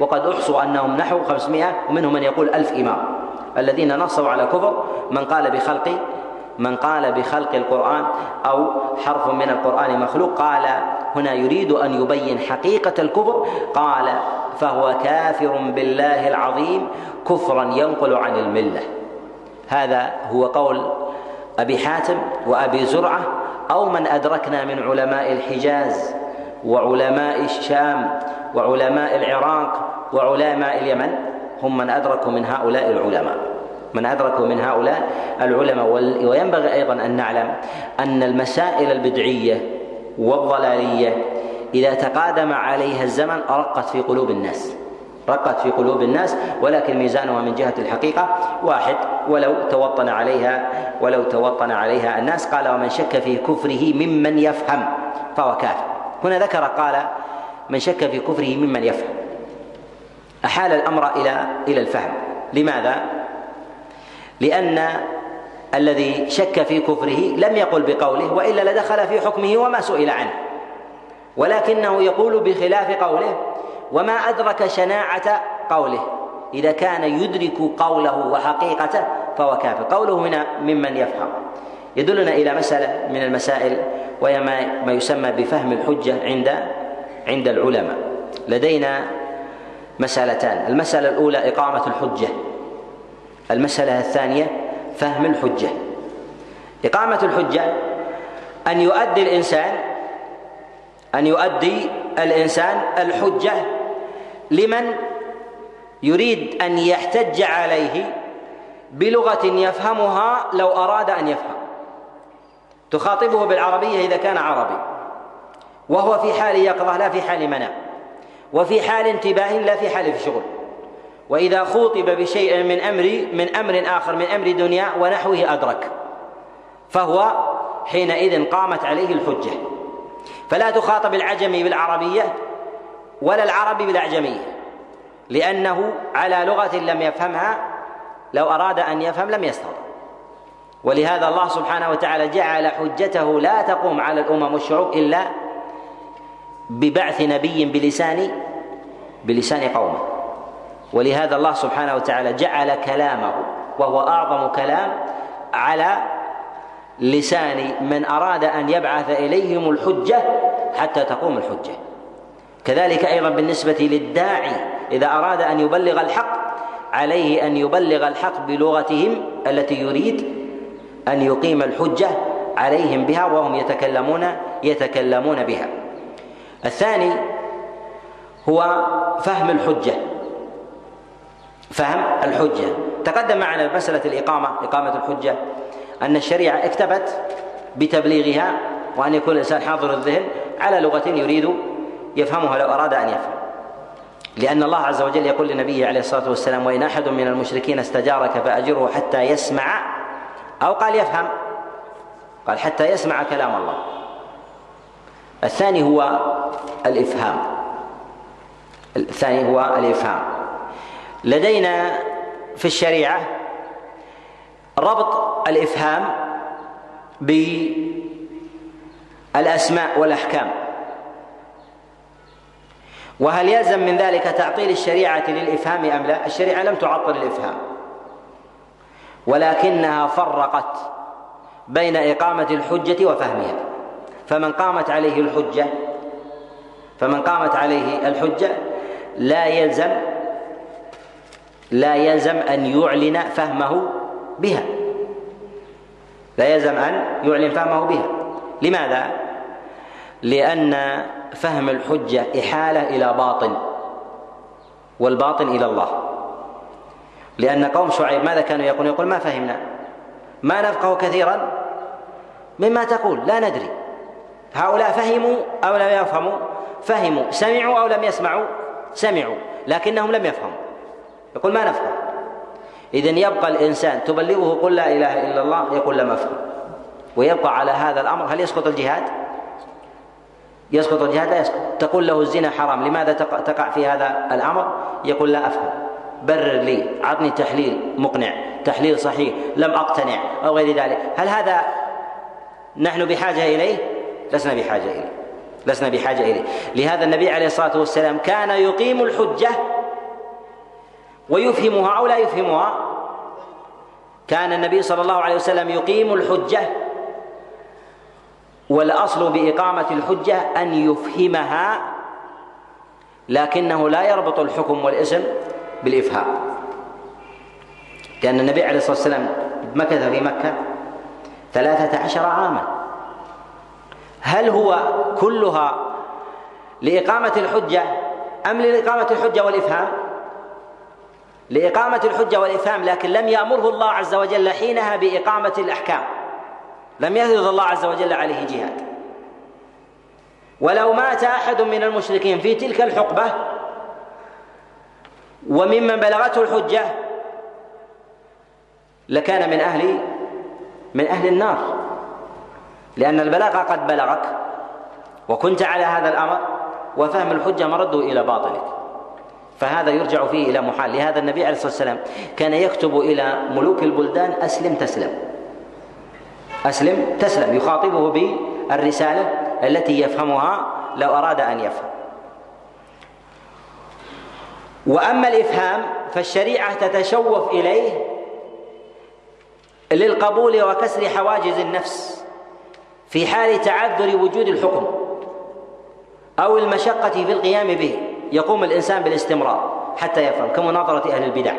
وقد أحصوا أنهم نحو 500، ومنهم من يقول 1000 إمام الذين نصوا على كفر من قال بخلق القرآن أو حرف من القرآن مخلوق. قال هنا يريد أن يبين حقيقة الكفر، قال فهو كافر بالله العظيم كفرا ينقل عن الملة. هذا هو قول أبي حاتم وأبي زرعة أو من أدركنا من علماء الحجاز وعلماء الشام وعلماء العراق وعلماء اليمن، هم من أدركوا من هؤلاء العلماء. وينبغي أيضا أن نعلم أن المسائل البدعية والضلالية إذا تقادم عليها الزمن رقت في قلوب الناس، ولكن ميزانها من جهة الحقيقة واحد ولو توطن عليها الناس. قال: ومن شك في كفره ممن يفهم فهو كافر. هنا ذكر قال: من شك في كفره ممن يفهم، أحال الأمر إلى الفهم. لماذا؟ لأن الذي شك في كفره لم يقل بقوله، وإلا لدخل في حكمه وما سئل عنه، ولكنه يقول بخلاف قوله وما أدرك شناعة قوله. إذا كان يدرك قوله وحقيقته فهو كافر. قوله هنا ممن يفهم يدلنا إلى مسألة من المسائل، وهي ما يسمى بفهم الحجة عند العلماء. لدينا مسألتان: المسألة الأولى إقامة الحجة، المسألة الثانية فهم الحجة. إقامة الحجة أن يؤدي الإنسان الحجة لمن يريد أن يحتج عليه بلغة يفهمها لو أراد أن يفهم، تخاطبه بالعربية إذا كان عربي، وهو في حال يقظة لا في حال منام، وفي حال انتباه لا في حال في شغل. وإذا خوطب بشيء من أمر دنيا ونحوه أدرك، فهو حينئذ قامت عليه الحجة. فلا تخاطب العجمي بالعربية ولا العربي بالأعجمية، لأنه على لغة لم يفهمها لو أراد أن يفهم لم يستطع. ولهذا الله سبحانه وتعالى جعل حجته لا تقوم على الأمم والشعوب إلا ببعث نبي بلسان قومه. ولهذا الله سبحانه وتعالى جعل كلامه، وهو أعظم كلام، على لسان من أراد أن يبعث إليهم الحجة حتى تقوم الحجة. كذلك أيضا بالنسبة للداعي إذا أراد أن يبلغ الحق، عليه أن يبلغ الحق بلغتهم التي يريد أن يقيم الحجة عليهم بها وهم يتكلمون بها. الثاني هو فهم الحجة. تقدم معنا مسألة إقامة الحجة أن الشريعة اكتبت بتبليغها، وأن يكون الإنسان حاضر الذهن على لغة يريد يفهمها لو أراد أن يفهم، لأن الله عز وجل يقول لنبيه عليه الصلاة والسلام: وإن أحد من المشركين استجارك فأجره حتى يسمع، أو قال يفهم، قال حتى يسمع كلام الله. الثاني هو الإفهام. لدينا في الشريعة ربط الإفهام بالأسماء والأحكام، وهل يلزم من ذلك تعطيل الشريعة للإفهام أم لا؟ الشريعة لم تعطل الإفهام، ولكنها فرقت بين إقامة الحجة وفهمها. فمن قامت عليه الحجة لا يلزم أن يعلن فهمه بها، لماذا؟ لأن فهم الحجة إحالة إلى باطن، والباطن إلى الله. لأن قوم شعيب ماذا كانوا يقولون؟ يقول ما فهمنا، ما نفقه كثيرا مما تقول، لا ندري هؤلاء فهموا أو لم يفهموا، سمعوا أو لم يسمعوا، سمعوا لكنهم لم يفهموا. يقول ما نفهم. إذن يبقى الإنسان تبلغه قل لا إله إلا الله يقول لم أفهم، ويبقى على هذا الأمر. هل يسقط الجهاد؟ يسقط الجهاد؟ لا يسقط. تقول له الزنا حرام، لماذا تقع في هذا الأمر؟ يقول لا أفهم، برر لي، عطني تحليل مقنع، تحليل صحيح، لم أقتنع أو غير ذلك. هل هذا نحن بحاجة إليه؟ لسنا بحاجة إليه، لسنا بحاجة إليه. لهذا النبي عليه الصلاة والسلام كان يقيم الحجة ويفهمها أو لا يفهمها. كان النبي صلى الله عليه وسلم يقيم الحجة، والأصل بإقامة الحجة أن يفهمها، لكنه لا يربط الحكم والاسم بالإفهام. لأن النبي عليه الصلاة والسلام مكث في مكة 13 عاما. هل هو كلها لإقامة الحجة أم لإقامة الحجة والإفهام؟ لإقامة الحجة والإفهام، لكن لم يأمره الله عز وجل حينها بإقامة الأحكام، لم يفرض الله عز وجل عليه جهاد. ولو مات أحد من المشركين في تلك الحقبة وممن بلغته الحجة لكان من أهل النار، لأن البلاغة قد بلغك وكنت على هذا الأمر، وفهم الحجة مرده إلى باطنك، فهذا يرجع فيه إلى محال. لهذا النبي عليه الصلاة والسلام كان يكتب إلى ملوك البلدان أسلم تسلم، أسلم تسلم، يخاطبه بالرسالة التي يفهمها لو أراد أن يفهم. وأما الإفهام فالشريعة تتشوف إليه للقبول وكسر حواجز النفس في حال تعذر وجود الحكم أو المشقة في القيام به. يقوم الإنسان بالاستمرار حتى يفهم، كمناظرة أهل البدع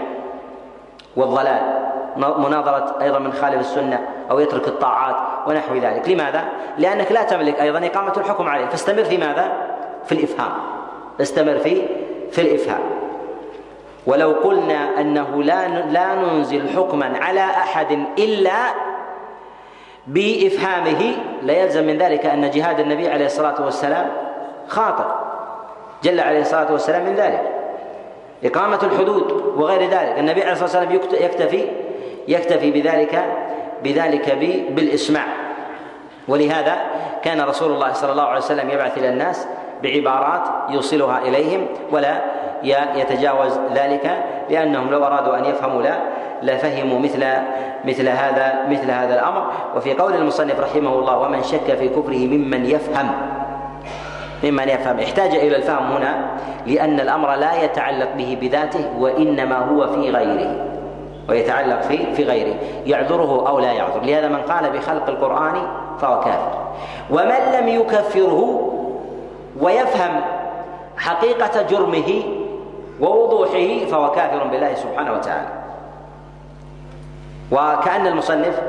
والضلال، مناظرة أيضا من خالف السنة أو يترك الطاعات ونحو ذلك. لماذا؟ لأنك لا تملك أيضا إقامة الحكم عليه، فاستمر في ماذا؟ في الإفهام، استمر في الإفهام. ولو قلنا أنه لا ننزل حكما على أحد إلا بإفهامه ليلزم من ذلك أن جهاد النبي عليه الصلاة والسلام خاطئ، جل عليه الصلاة والسلام من ذلك إقامة الحدود وغير ذلك. النبي عليه الصلاة والسلام يكتفي بذلك بالإسماع. ولهذا كان رسول الله صلى الله عليه وسلم يبعث إلى الناس بعبارات يوصلها إليهم ولا يتجاوز ذلك، لأنهم لو أرادوا أن يفهموا لفهموا مثل هذا الأمر. وفي قول المصنف رحمه الله ومن شك في كفره ممن يفهم احتاج إلى الفهم هنا، لأن الأمر لا يتعلق به بذاته وإنما هو في غيره، ويتعلق في غيره يعذره أو لا يعذر. لهذا من قال بخلق القرآن فهو كافر، ومن لم يكفره ويفهم حقيقة جرمه ووضوحه فهو كافر بالله سبحانه وتعالى. وكأن المصنف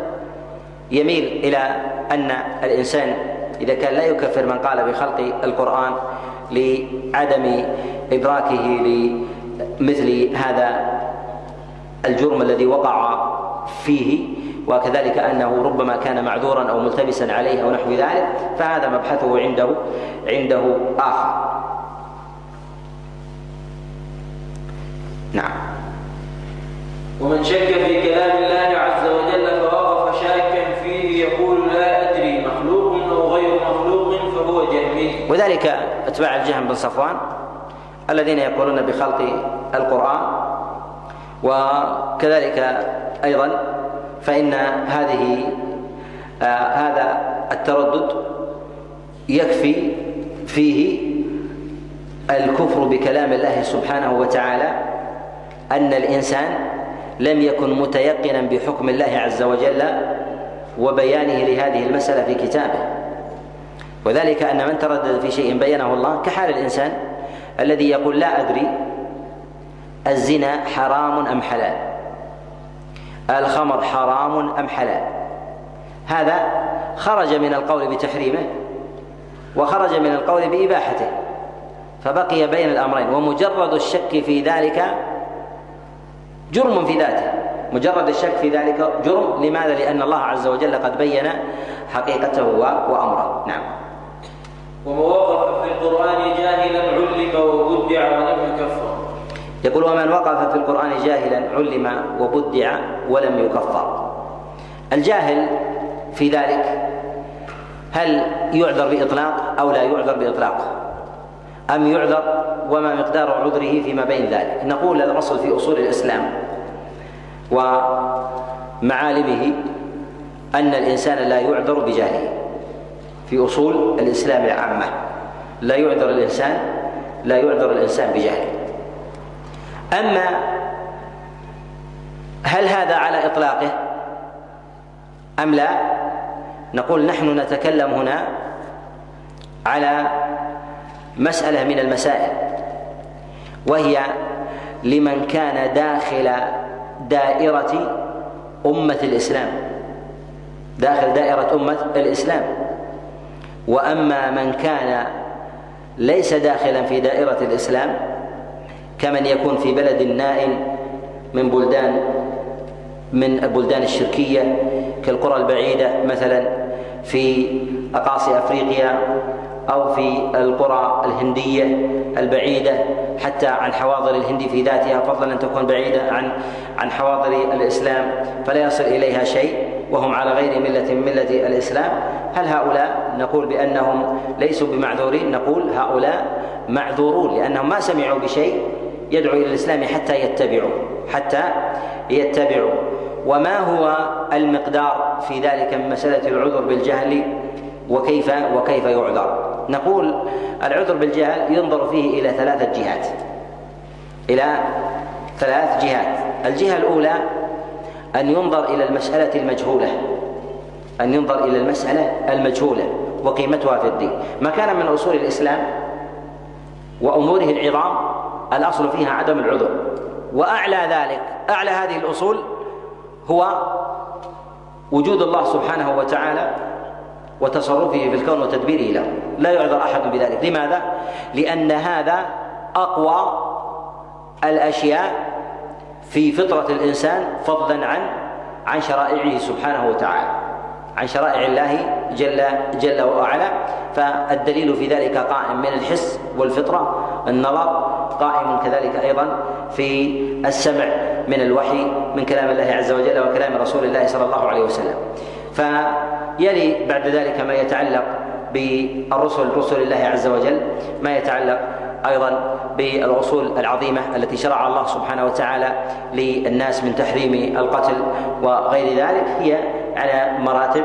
يميل إلى أن الإنسان إذا كان لا يكفر من قال بخلق القرآن لعدم إدراكه لمثل هذا الجرم الذي وقع فيه، وكذلك أنه ربما كان معذورا أو ملتبسا عليه أو نحو ذلك، فهذا مبحثه عنده آخر. نعم. ومن شك في كلام الله عز وجل فوقف شاكا فيه يقول لا أدري مخلوق أو غير مخلوق فهو جهمي. وذلك أتباع الجهم بن صفوان الذين يقولون بخلق القرآن. وكذلك أيضا فإن هذا التردد يكفي فيه الكفر بكلام الله سبحانه وتعالى، أن الإنسان لم يكن متيقنا بحكم الله عز وجل وبيانه لهذه المسألة في كتابه. وذلك أن من تردد في شيء بينه الله كحال الإنسان الذي يقول لا أدري الزنا حرام أم حلال، الخمر حرام أم حلال. هذا خرج من القول بتحريمه وخرج من القول بإباحته، فبقي بين الأمرين. ومجرد الشك في ذلك جرم في ذاته، مجرد الشك في ذلك جرم. لماذا؟ لأن الله عز وجل قد بين حقيقته وأمره. نعم. ومواقف القرآن جاهلا علم وبدع ولم يكفر. يقول ومن وقف في القرآن جاهلا علم وبدع ولم يكفر. الجاهل في ذلك هل يعذر بإطلاق أو لا يعذر بإطلاق، أم يعذر وما مقدار عذره فيما بين ذلك؟ نقول الأصل في أصول الإسلام ومعالمه أن الإنسان لا يعذر بجاهله، في أصول الإسلام العامة لا يعذر الإنسان بجاهله. أما هل هذا على إطلاقه أم لا؟ نقول نحن نتكلم هنا على مسألة من المسائل، وهي لمن كان داخل دائرة أمة الإسلام، داخل دائرة أمة الإسلام. وأما من كان ليس داخلا في دائرة الإسلام كمن يكون في بلد نائم من البلدان الشركية كالقرى البعيدة مثلا في أقاصي أفريقيا أو في القرى الهندية البعيدة حتى عن حواضر الهند في ذاتها، فضلا أن تكون بعيدة عن حواضر الإسلام فلا يصل إليها شيء، وهم على غير ملة من ملة الإسلام. هل هؤلاء نقول بأنهم ليسوا بمعذورين؟ نقول هؤلاء معذورون، لأنهم ما سمعوا بشيء يدعو إلى الإسلام حتى يتبعوا. وما هو المقدار في ذلك من مسألة العذر بالجهل وكيف يعذر؟ نقول العذر بالجهل ينظر فيه إلى ثلاث جهات. الجهة الأولى أن ينظر إلى المسألة المجهولة وقيمتها في الدين. ما كان من أصول الإسلام وأموره العظام الأصل فيها عدم العذر، وأعلى ذلك، أعلى هذه الأصول هو وجود الله سبحانه وتعالى وتصرفه في الكون وتدبيره له، لا يعذر أحد بذلك. لماذا؟ لأن هذا أقوى الأشياء في فطرة الإنسان، فضلا عن شرائعه سبحانه وتعالى، عن شرائع الله جل وعلا. فالدليل في ذلك قائم من الحس والفطرة، النظر قائم كذلك أيضا في السمع من الوحي، من كلام الله عز وجل وكلام رسول الله صلى الله عليه وسلم. فيلي بعد ذلك ما يتعلق بالرسل، رسل الله عز وجل، ما يتعلق أيضا بالأصول العظيمة التي شرع الله سبحانه وتعالى للناس من تحريم القتل وغير ذلك، هي على مراتب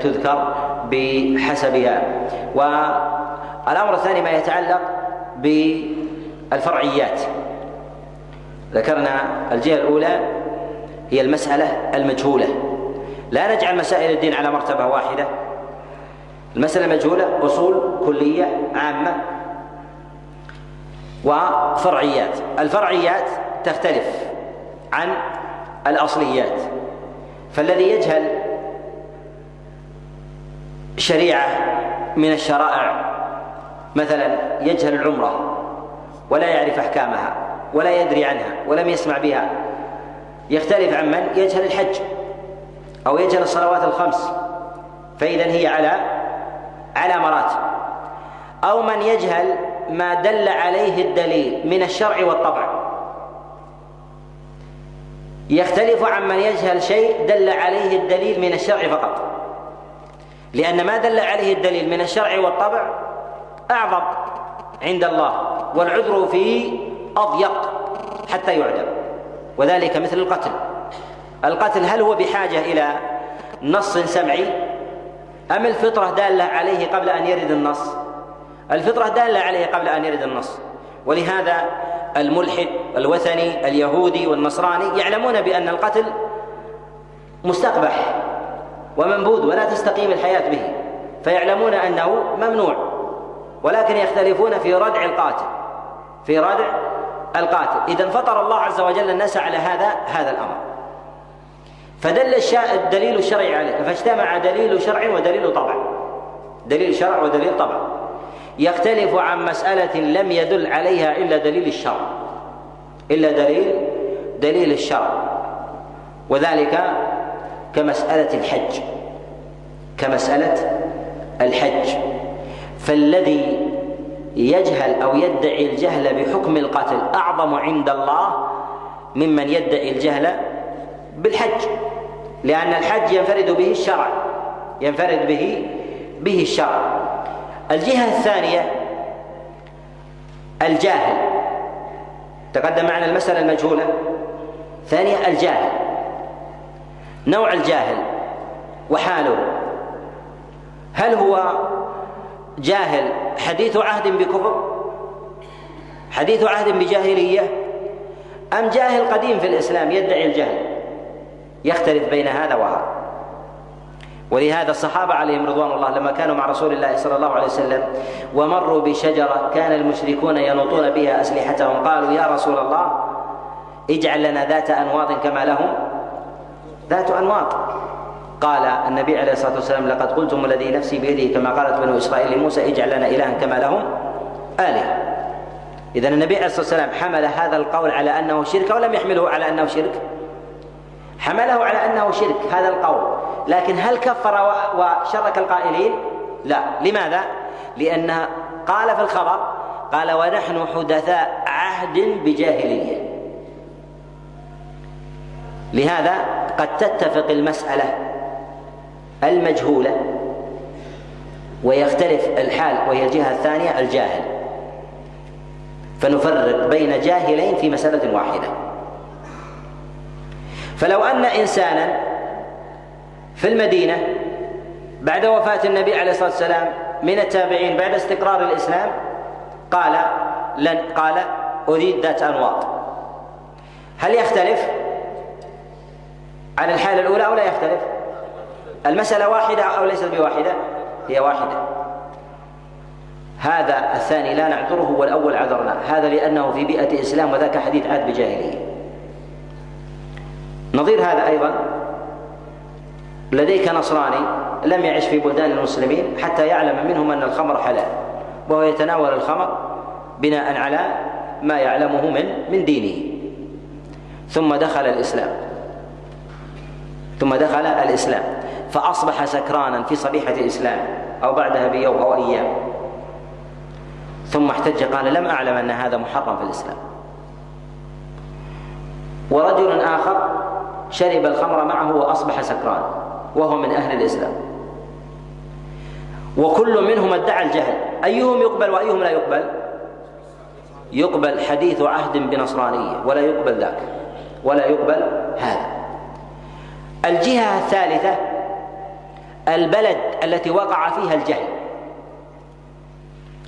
تذكر بحسبها. والأمر الثاني ما يتعلق بالفرعيات. ذكرنا الجهة الأولى هي المسألة المجهولة، لا نجعل مسائل الدين على مرتبة واحدة. المسألة المجهولة أصول كلية عامة وفرعيات، الفرعيات تختلف عن الأصليات. فالذي يجهل شريعة من الشرائع، مثلا يجهل العمرة ولا يعرف أحكامها ولا يدري عنها ولم يسمع بها، يختلف عن من يجهل الحج أو يجهل الصلوات الخمس، فإذا هي على مراتب. أو من يجهل ما دل عليه الدليل من الشرع والطبع، يختلف عن من يجهل شيء دل عليه الدليل من الشرع فقط، لأن ما دل عليه الدليل من الشرع والطبع أعظم عند الله، والعذر فيه أضيق حتى يعذر. وذلك مثل القتل هل هو بحاجة إلى نص سمعي أم الفطرة دالة عليه قبل أن يرد النص؟ الفطرة دالة عليه قبل أن يرد النص. ولهذا الملحد الوثني اليهودي والنصراني يعلمون بأن القتل مستقبح ومنبوذ ولا تستقيم الحياة به، فيعلمون أنه ممنوع، ولكن يختلفون في ردع القاتل. إذن فطر الله عز وجل الناس على هذا الأمر، فدل الدليل الشرعي عليه، فاجتمع دليل شرع ودليل طبع، دليل شرع ودليل طبع. يختلف عن مسألة لم يدل عليها إلا دليل الشرع، وذلك كمسألة الحج. فالذي يجهل أو يدعي الجهل بحكم القتل أعظم عند الله ممن يدعي الجهل بالحج، لأن الحج ينفرد به الشرع، ينفرد به الشرع. الجهة الثانية الجاهل، تقدم معنا المسألة المجهولة. ثانية الجاهل، نوع الجاهل وحاله، هل هو جاهل حديث عهد بكفر، حديث عهد بجاهلية، أم جاهل قديم في الإسلام يدعي الجهل؟ يختلف بين هذا وهذا. ولهذا الصحابة عليهم رضوان الله لما كانوا مع رسول الله صلى الله عليه وسلم ومروا بشجرة كان المشركون ينوطون بها أسلحتهم، قالوا يا رسول الله اجعل لنا ذات أنواط كما لهم ذات أنواط. قال النبي عليه الصلاة والسلام لقد قلتم الذي نفسي بيده كما قالت بنو إسرائيل لموسى اجعل لنا إلها كما لهم آلهة. إذن النبي عليه الصلاة والسلام حمل هذا القول على أنه شرك ولم يحمله على أنه شرك، حمله على أنه شرك هذا القول، لكن هل كفر وشرك القائلين؟ لا. لماذا؟ لأنه قال في الخبر قال ونحن حدثاء عهد بجاهلية. لهذا قد تتفق المسألة المجهولة ويختلف الحال وهي الجهة الثانية الجاهل، فنفرق بين جاهلين في مسألة واحدة. فلو أن إنسانا في المدينة بعد وفاة النبي عليه الصلاة والسلام من التابعين بعد استقرار الإسلام قال أريد ذات أنواط، هل يختلف عن الحالة الأولى أو لا يختلف؟ المسألة واحدة أو ليست بواحدة؟ هي واحدة. هذا الثاني لا نعذره والأول عذرنا، هذا لأنه في بيئة إسلام وذاك حديث عهد بجاهلية. نظير هذا أيضا لديك نصراني لم يعش في بلدان المسلمين حتى يعلم منهم أن الخمر حلال، وهو يتناول الخمر بناء على ما يعلمه من دينه، ثم دخل الإسلام فأصبح سكرانا في صبيحة الإسلام أو بعدها بيوم أو أيام، ثم احتج قال لم أعلم أن هذا محرم في الإسلام. ورجل آخر شرب الخمر معه وأصبح سكران وهو من أهل الإسلام، وكل منهم ادعى الجهل، أيهم يقبل وأيهم لا يقبل؟ يقبل حديث عهد بنصرانية ولا يقبل ذاك ولا يقبل هذا. الجهة الثالثة البلد التي وقع فيها الجهل،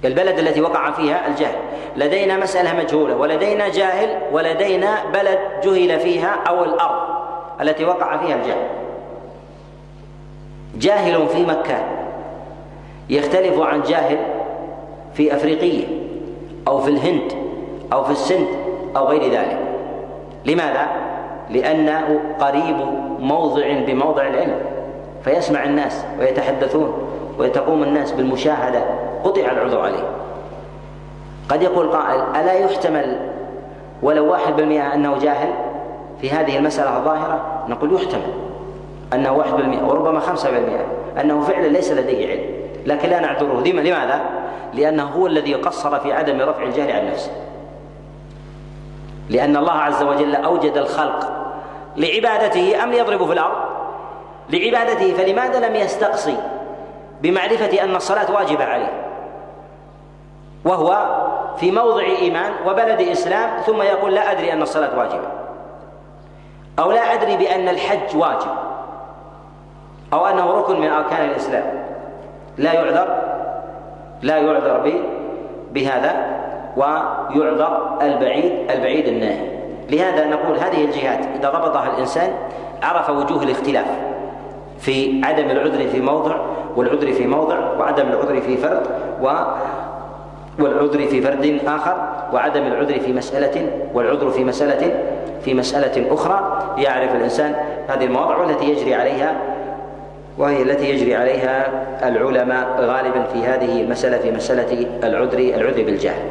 البلد التي وقع فيها الجهل، لدينا مسألة مجهولة ولدينا جاهل ولدينا بلد جهل فيها أو الأرض التي وقع فيها الجهل. جاهل في مكة يختلف عن جاهل في أفريقية أو في الهند أو في السند أو غير ذلك. لماذا؟ لأنه قريب موضع بموضع العلم فيسمع الناس ويتحدثون ويتقوم الناس بالمشاهدة، قطع العذر عليه. قد يقول قائل ألا يحتمل ولو 1% أنه جاهل في هذه المسألة الظاهرة؟ نقول يحتمل أنه 1% وربما 5% أنه فعلا ليس لديه علم، لكن لا نعذره. لماذا؟ لأنه هو الذي قصر في عدم رفع الجهل عن نفسه، لأن الله عز وجل أوجد الخلق لعبادته أم ليضربوا في الأرض لعبادته، فلماذا لم يستقصي بمعرفة أن الصلاة واجبة عليه وهو في موضع إيمان وبلد إسلام ثم يقول لا أدري أن الصلاة واجبة، أو لا أدري بأن الحج واجب، أو أنه ركن من أركان الإسلام؟ لا يعذر بهذا، ويعذر البعيد الناهي. لهذا نقول هذه الجهات إذا ضبطها الإنسان عرف وجوه الاختلاف في عدم العذر في موضع والعذر في موضع، وعدم العذر في فرد والعذر في فرد آخر، وعدم العذر في مسألة والعذر في مسألة أخرى. يعرف الإنسان هذه المواضع وهي التي يجري عليها العلماء غالبا في هذه المسألة في مسألة العذر بالجهل.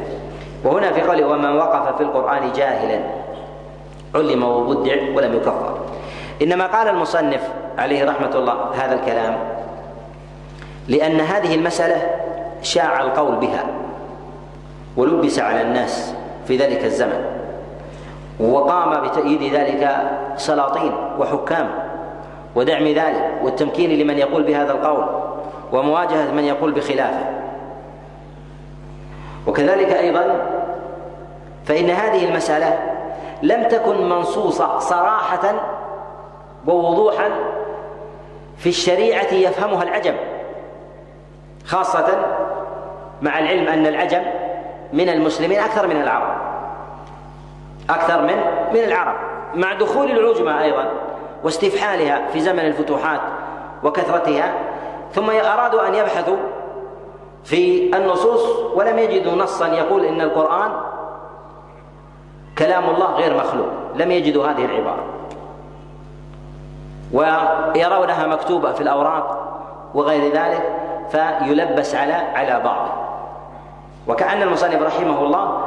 وهنا في قوله ومن وقف في القرآن جاهلا علم وبدع ولم يكفر، إنما قال المصنف عليه رحمة الله هذا الكلام لأن هذه المسألة شاع القول بها ولبس على الناس في ذلك الزمن، وقام بتأييد ذلك سلاطين وحكام ودعم ذلك والتمكين لمن يقول بهذا القول ومواجهة من يقول بخلافه. وكذلك أيضا فإن هذه المسألة لم تكن منصوصة صراحة ووضوحا في الشريعة يفهمها العجم، خاصة مع العلم أن العجم من المسلمين أكثر من العرب، أكثر من العرب، مع دخول العجمة أيضا واستفحالها في زمن الفتوحات وكثرتها، ثم أرادوا أن يبحثوا في النصوص ولم يجدوا نصا يقول إن القرآن كلام الله غير مخلوق، لم يجدوا هذه العبارة، ويرونها مكتوبة في الأوراق وغير ذلك، فيلبس على بعض. وكأن المصنف رحمه الله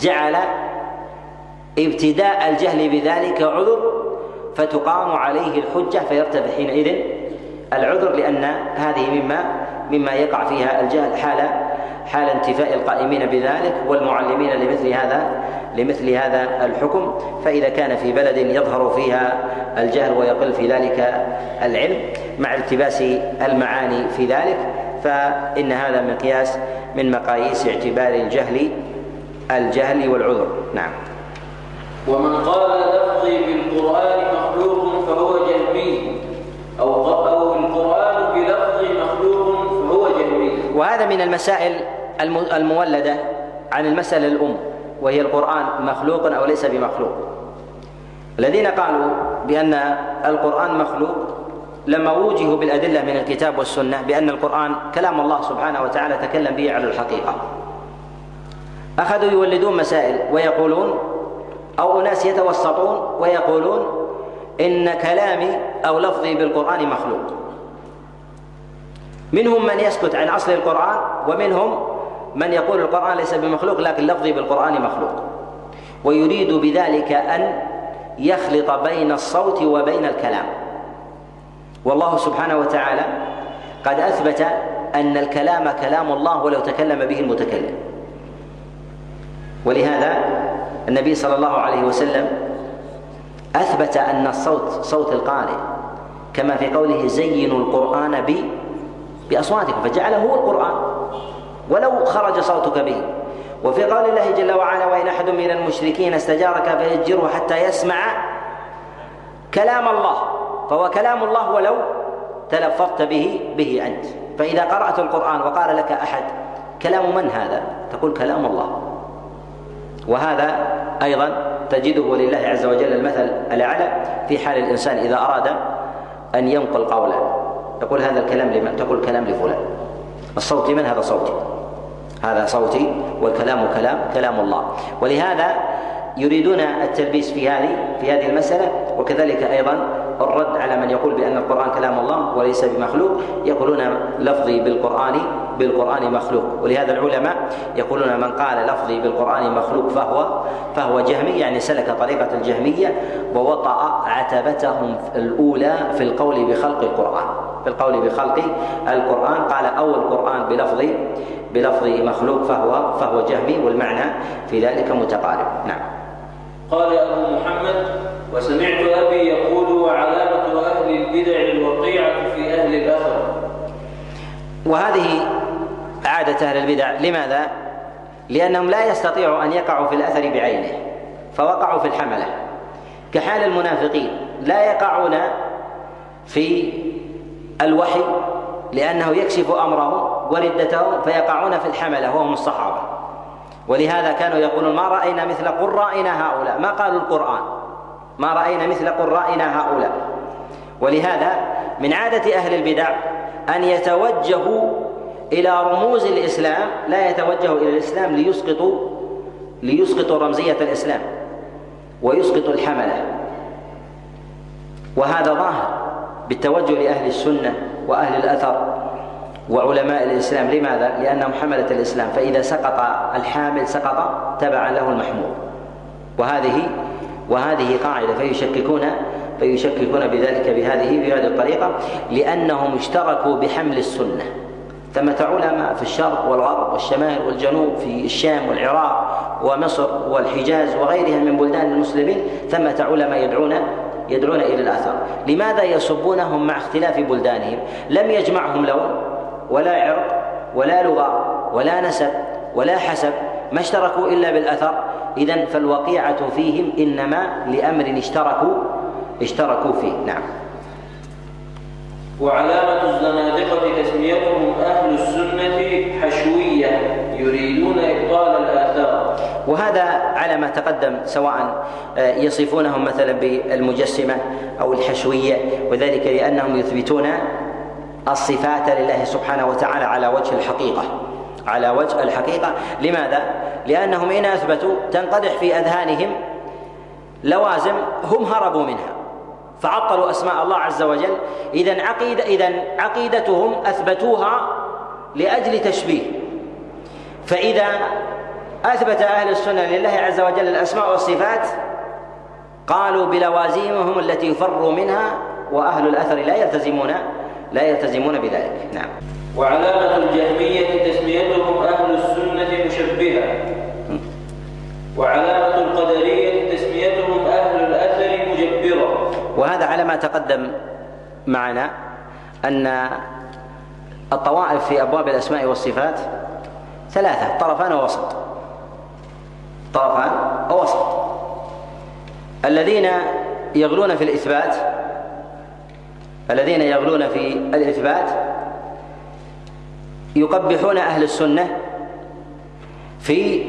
جعل ابتداء الجهل بذلك عذر فتقام عليه الحجة فيرتفع حينئذ العذر، لأن هذه مما يقع فيها الجهل حال انتفاء القائمين بذلك والمعلمين لمثل هذا الحكم. فإذا كان في بلد يظهر فيها الجهل ويقل في ذلك العلم مع التباس المعاني في ذلك، فإن هذا مقياس من مقاييس اعتبار الجهل والعذر. نعم. ومن قال لفظي بالقرآن مخلوق فهو جهمي، أو القرآن بلفظي مخلوق فهو جهمي. وهذا من المسائل المولدة عن المسألة الأم، وهي القرآن مخلوق أو ليس بمخلوق. الذين قالوا بأن القرآن مخلوق لما وجهوا بالأدلة من الكتاب والسنة بأن القرآن كلام الله سبحانه وتعالى تكلم به على الحقيقة، أخذوا يولدون مسائل ويقولون، أو أناس يتوسطون ويقولون إن كلامي أو لفظي بالقرآن مخلوق. منهم من يسكت عن أصل القرآن، ومنهم من يقول القرآن ليس بمخلوق لكن لفظي بالقرآن مخلوق، ويريد بذلك أن يخلط بين الصوت وبين الكلام. والله سبحانه وتعالى قد أثبت أن الكلام كلام الله ولو تكلم به المتكلم، ولهذا النبي صلى الله عليه وسلم أثبت أن الصوت صوت القارئ، كما في قوله زينوا القرآن بأصواتكم، فجعله هو القرآن ولو خرج صوتك به. وفي قول الله جل وعلا وإن أحد من المشركين استجارك فيجره حتى يسمع كلام الله، فهو كلام الله ولو تلفظت به أنت. فإذا قرأت القرآن وقال لك أحد كلام من هذا، تقول كلام الله. وهذا أيضا تجده لله عز وجل المثل الأعلى في حال الإنسان إذا أراد أن ينقل قولا، تقول هذا الكلام لمن؟ تقول كلام لفلان. الصوت لمن؟ هذا صوتي، هذا صوتي، والكلام كلام الله. ولهذا يريدون التلبيس في هذه المسألة. وكذلك أيضا الرد على من يقول بأن القرآن كلام الله وليس بمخلوق، يقولون لفظي بالقرآن مخلوق. ولهذا العلماء يقولون من قال لفظي بالقرآن مخلوق فهو جهمي، يعني سلك طريقة الجهمية ووطأ عتبتهم الأولى في القول بخلق القرآن. قال أول القرآن بلفظ مخلوق فهو جهمي، والمعنى في ذلك متقارب. نعم. قال أبو محمد وسمعت أبي يقول وعلامة أهل البدع الوقيعة في أهل الأثر. وهذه عادة أهل البدع. لماذا؟ لأنهم لا يستطيعوا أن يقعوا في الأثر بعينه، فوقعوا في الحملة، كحال المنافقين لا يقعون في الوحي لأنه يكشف أمرهم وردتهم، فيقعون في الحملة وهم الصحابة. ولهذا كانوا يقولون ما رأينا مثل قرائنا هؤلاء، ما قالوا القرآن، ما رأينا مثل قرائنا هؤلاء. ولهذا من عادة أهل البدع أن يتوجهوا إلى رموز الإسلام، لا يتوجهوا إلى الإسلام ليسقطوا رمزية الإسلام ويسقطوا الحملة. وهذا ظاهر بالتوجه لأهل السنة وأهل الأثر وعلماء الإسلام. لماذا؟ لأنهم حملة الإسلام، فإذا سقط الحامل سقط تبعا له المحمول، وهذه قاعدة. فيشككون بهذه الطريقة، لأنهم اشتركوا بحمل السنة ثمة علماء في الشرق والغرب والشمال والجنوب، في الشام والعراق ومصر والحجاز وغيرها من بلدان المسلمين، ثمة علماء يدعون إلى الأثر. لماذا يصبونهم مع اختلاف بلدانهم؟ لم يجمعهم لون ولا عرق ولا لغة ولا نسب ولا حسب، ما اشتركوا إلا بالأثر. إذن فالوقيعة فيهم إنما لأمر اشتركوا فيه. نعم. وعلامة الزنادقة تسميتهم أهل السنة حشوية، يريدون إبطال الآثار. وهذا على ما تقدم، سواء يصفونهم مثلا بالمجسمة أو الحشوية، وذلك لأنهم يثبتون الصفات لله سبحانه وتعالى على وجه الحقيقة، على وجه الحقيقة. لماذا؟ لأنهم إن أثبتوا تنقدح في أذهانهم لوازم هم هربوا منها، فعطلوا أسماء الله عز وجل. إذن عقيدتهم أثبتوها لأجل تشبيه. فإذا أثبت أهل السنة لله عز وجل الأسماء والصفات قالوا بلوازمهم التي فروا منها، وأهل الأثر لا يلتزمون بذلك. نعم. وعلامة الجهمية تسميتهم أهل السنة مشبهة، وعلامة القدرية تسميتهم أهل الأثر مجبرة. وهذا على ما تقدم معنا أن الطوائف في أبواب الأسماء والصفات ثلاثة: طرفان ووسط. الذين يغلون في الإثبات يقبحون أهل السنة في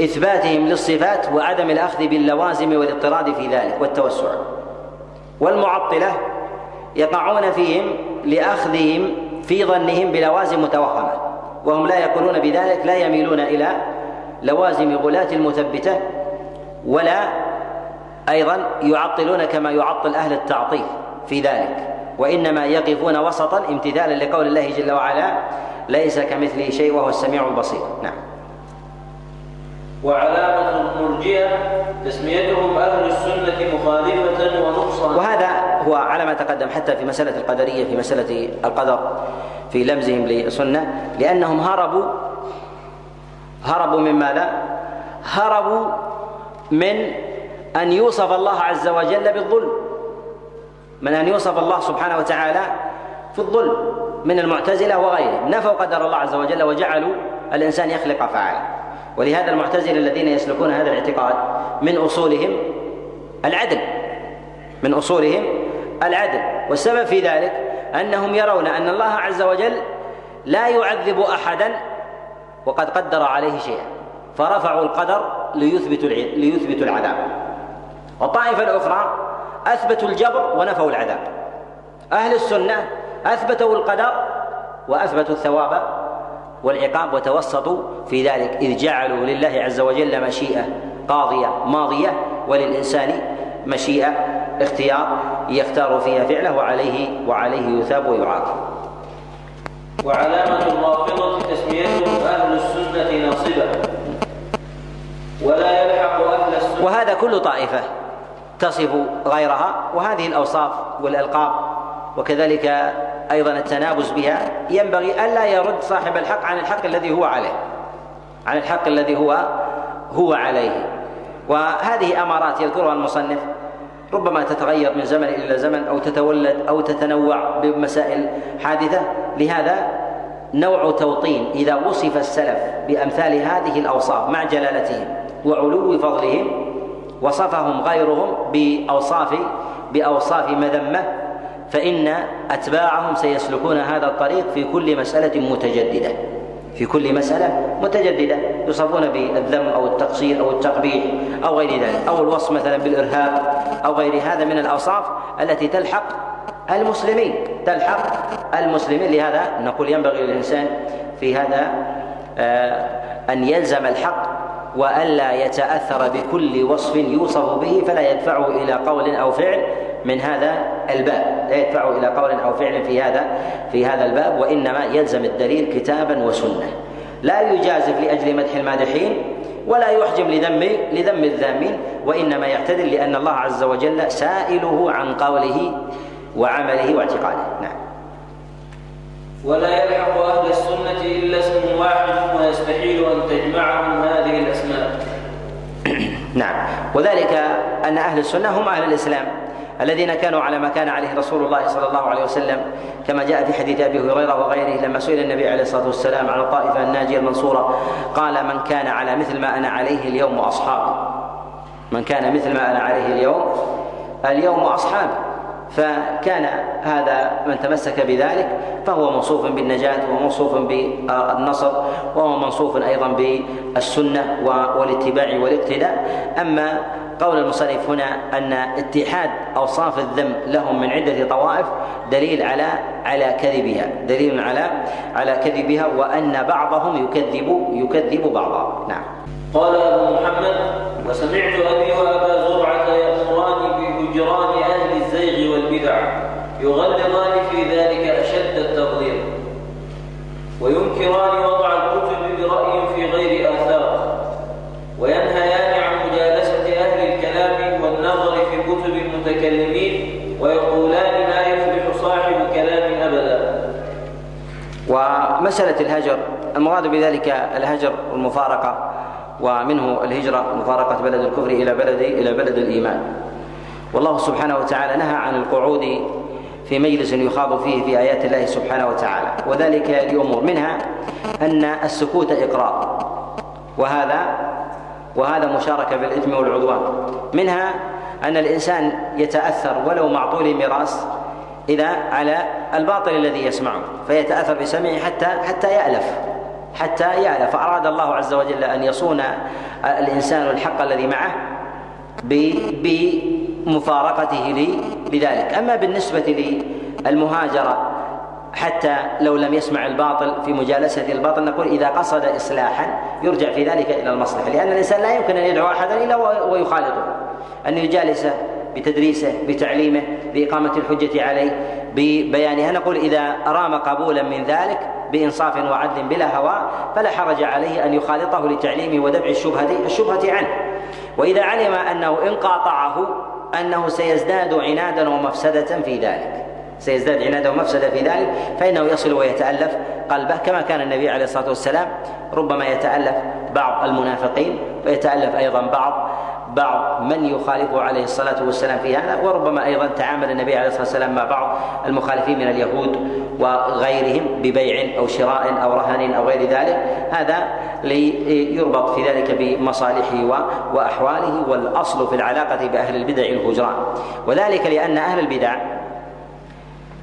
إثباتهم للصفات وعدم الأخذ باللوازم والاضطراد في ذلك والتوسع، والمعطلة يقعون فيهم لأخذهم في ظنهم بلوازم متوهمة، وهم لا يقولون بذلك، لا يميلون إلى لوازم غلاة المثبتة، ولا أيضا يعطلون كما يعطل أهل التعطيل في ذلك، وإنما يقفون وسطا امتثالا لقول الله جل وعلا: ليس كمثله شيء وهو السميع البصير. نعم. وعلامة المرجئة تسميتهم أهل السنة مخالفة ونقصا. وهذا هو على ما تقدم حتى في مسألة القدرية، في مسألة القدر، في لمزهم للسنة، لأنهم هربوا من ماذا؟ هربوا من أن يوصف الله عز وجل بالظلم، من أن يوصف الله سبحانه وتعالى في الظلم من المعتزلة وغيره. نفوا قدر الله عز وجل وجعلوا الإنسان يخلق أفعاله. ولهذا المعتزلة الذين يسلكون هذا الاعتقاد من أصولهم العدل. والسبب في ذلك أنهم يرون أن الله عز وجل لا يعذب أحدا وقد قدر عليه شيئا، فرفعوا القدر ليثبتوا العذاب. والطائفة الأخرى أثبتوا الجبر ونفوا العذاب. أهل السنة أثبتوا القدر وأثبتوا الثواب والعقاب وتوسطوا في ذلك، إذ جعلوا لله عز وجل مشيئة قاضية ماضية، وللإنسان مشيئة اختيار يختار فيها فعله وعليه يثاب ويعاقب. وعلامة الرافضة تسميتهم أهل السنة ناصبة ولا يلحق أهل السنة. وهذا كل طائفة تصف غيرها، وهذه الأوصاف والألقاب وكذلك أيضا التنابز بها ينبغي ألا يرد صاحب الحق عن الحق الذي هو عليه، عن الحق الذي هو عليه. وهذه أمارات يذكرها المصنف ربما تتغير من زمن إلى زمن، أو تتولد أو تتنوع بمسائل حادثة. لهذا نوع توطين إذا وصف السلف بأمثال هذه الأوصاف مع جلالتهم وعلو فضلهم، وصفهم غيرهم بأوصاف مذمة، فإن أتباعهم سيسلكون هذا الطريق في كل مسألة متجددة، يصفون بالذم أو التقصير أو التقبيح أو غير ذلك، أو الوصف مثلا بالإرهاب أو غير هذا من الأوصاف التي تلحق المسلمين. لهذا نقول ينبغي للإنسان في هذا أن يلزم الحق، وألا يتأثر بكل وصف يوصف به، فلا يدفعه إلى قول أو فعل من هذا الباب، لا يدفعه إلى قول أو فعل في هذا الباب، وإنما يلزم الدليل كتابا وسنة، لا يجازف لأجل مدح المادحين ولا يحجم لذم الذامين، وإنما يعتدل لأن الله عز وجل سائله عن قوله وعمله واعتقاده. نعم. ولا يلحق أهل السنة إلا اسم واحد ويستحيل أن تجمعهم هذه الأسماء. نعم، وذلك أن أهل السنة هم أهل الإسلام الذين كانوا على ما كان عليه رسول الله صلى الله عليه وسلم، كما جاء في حديث أبي هريرة وغيره لما سئل النبي عليه الصلاة والسلام عن الطائفة الناجية المنصورة قال: من كان على مثل ما أنا عليه اليوم وأصحابي، من كان مثل ما أنا عليه اليوم وأصحابي. فكان هذا من تمسك بذلك فهو موصوف بالنجاة وموصوف بالنصر وهو موصوف أيضا بالسنة والاتباع والاقتداء. أما قول المصنف هنا أن اتحاد أوصاف الذم لهم من عدة طوائف دليل على كذبها، دليل على كذبها، وأن بعضهم يكذب بعضا. نعم. قال أبو محمد: وسمعت أبي وأبا زرعة يأمران بهجران أهل الزيغ والبدع يغلظان في ذلك أشد التغليظ، وينكران وضع الكتب برأي في غير آثار، وينهيان عن مجالسة أهل الكلام والنظر في كتب المتكلمين، ويقولان لا يفلح صاحب كلام أبدا. ومسألة الهجر المراد بذلك الهجر والمفارقة، ومنه الهجرة مفارقة بلد الكفر إلى بلد الإيمان. والله سبحانه وتعالى نهى عن القعود في مجلس يخاض فيه في آيات الله سبحانه وتعالى، وذلك لأمور، منها أن السكوت إقرار وهذا مشاركة بالإثم والعدوان، منها أن الإنسان يتأثر ولو مع طول ميراث إذا على الباطل الذي يسمعه فيتأثر بسمعه حتى يألف. فأراد الله عز وجل أن يصون الإنسان الحق الذي معه بمفارقته بذلك. أما بالنسبة للمهاجرة حتى لو لم يسمع الباطل في مجالسة الباطل نقول إذا قصد إصلاحا يرجع في ذلك إلى المصلحة، لأن الإنسان لا يمكن أن يدعو أحدا إلا ويخالطه، أن يجالسه بتدريسه بتعليمه بإقامة الحجة عليه ببيانها. نقول إذا رام قبولا من ذلك بإنصاف وعدل بلا هوى فلا حرج عليه أن يخالطه لتعليمه ودفع الشبهة عنه. وإذا علم أنه إن قاطعه أنه سيزداد عنادا ومفسدة في ذلك فإنه يصل ويتألف قلبه، كما كان النبي عليه الصلاة والسلام ربما يتألف بعض المنافقين ويتألف أيضا بعض من يخالفه عليه الصلاة والسلام في هذا. وربما أيضا تعامل النبي عليه الصلاة والسلام مع بعض المخالفين من اليهود وغيرهم ببيع أو شراء أو رهن أو غير ذلك، هذا ليربط في ذلك بمصالحه وأحواله. والأصل في العلاقة بأهل البدع الهجران، وذلك لأن أهل البدع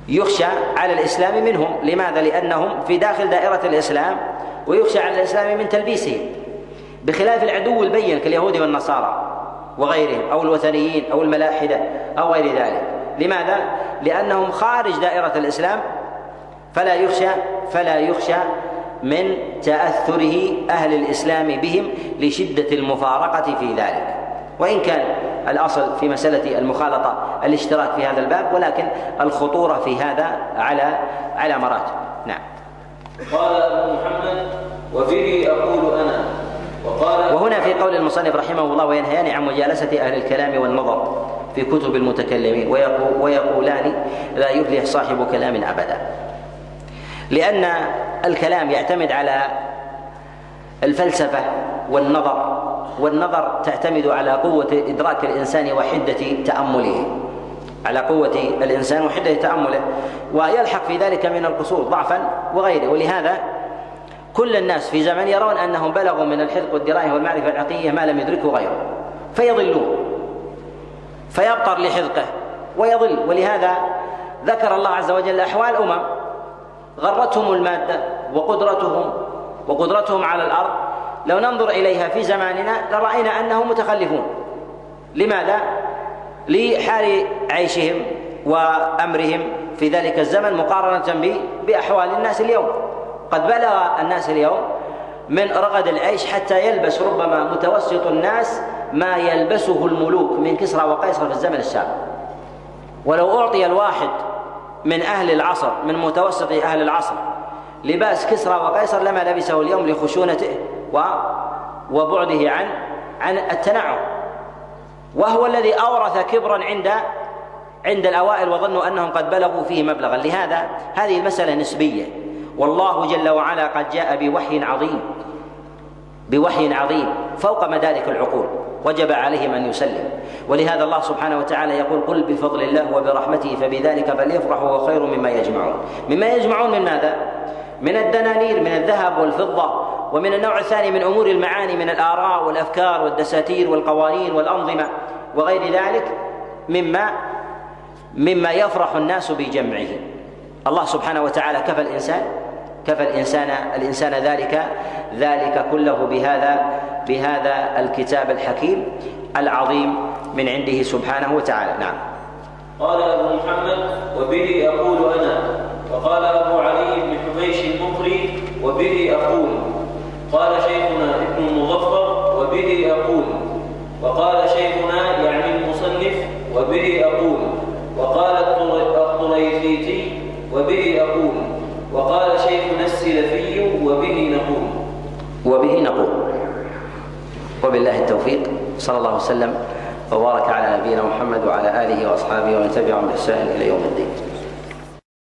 يخشى على الإسلام منهم. لماذا؟ لأنهم في داخل دائرة الإسلام ويخشى على الإسلام من تلبيسهم، بخلاف العدو البين كاليهود والنصارى وغيرهم أو الوثنيين أو الملاحدة أو غير ذلك. لماذا؟ لأنهم خارج دائرة الإسلام فلا يخشى من تأثره أهل الإسلام بهم لشدة المفارقة في ذلك. وإن كان الأصل في مسألة المخالطة الاشتراك في هذا الباب، ولكن الخطورة في هذا على مراتب. نعم. قال أبو محمد: وفيه أقول أنا. وهنا في قول المصنف رحمه الله: وينهيان عن مجالسة أهل الكلام والنظر في كتب المتكلمين ويقولان لا يفلح صاحب كلام أبدا، لأن الكلام يعتمد على الفلسفة والنظر تعتمد على قوة إدراك الإنسان وحدة تأمله ويلحق في ذلك من القصور ضعفا وغيره. ولهذا كل الناس في زمن يرون أنهم بلغوا من الحذق والدراية والمعرفة العقلية ما لم يدركه غيره فيضلون، فيبطر لحذقه ويضل. ولهذا ذكر الله عز وجل أحوال غرتهم المادة وقدرتهم على الأرض، لو ننظر إليها في زماننا لرأينا أنهم متخلفون. لماذا؟ لحال عيشهم وأمرهم في ذلك الزمن مقارنة بأحوال الناس اليوم. قد بلغ الناس اليوم من رغد العيش حتى يلبس ربما متوسط الناس ما يلبسه الملوك من كسرى وقيصر في الزمن السابق. ولو أعطي الواحد من أهل العصر من متوسط أهل العصر لباس كسرى وقيصر لما لبسه اليوم لخشونته وبعده عن التنعم، وهو الذي أورث كبرا عند الأوائل وظنوا أنهم قد بلغوا فيه مبلغا. لهذا هذه المسألة نسبية، والله جل وعلا قد جاء بوحي عظيم، بوحي عظيم فوق مدارك العقول، وجب عليهم أن يسلم. ولهذا الله سبحانه وتعالى يقول: قل بفضل الله وبرحمته فبذلك فليفرحوا وهو خير مما يجمعون. مما يجمعون من ماذا؟ من الدنانير، من الذهب والفضة، ومن النوع الثاني من أمور المعاني، من الآراء والأفكار والدساتير والقوانين والأنظمة وغير ذلك مما يفرح الناس بجمعه. الله سبحانه وتعالى كفى الإنسان ذلك كله بهذا الكتاب الحكيم العظيم من عنده سبحانه وتعالى. نعم. قال أبو محمد: وبه أقول أنا. وقال أبو علي بن حبيش المقري: وبه أقول. قال شيخنا ابن المظفر: وبه أقول. وقال شيخنا يعني المصنف: وبه أقول. وقال الطريثيتي: وبه أقول. وقال شيخنا السلفي: وبه نقول. وبه نقول. وبالله التوفيق، صلى الله وسلم وبارك على نبينا محمد وعلى آله وأصحابه ومن تبعهم بإحسان إلى يوم الدين.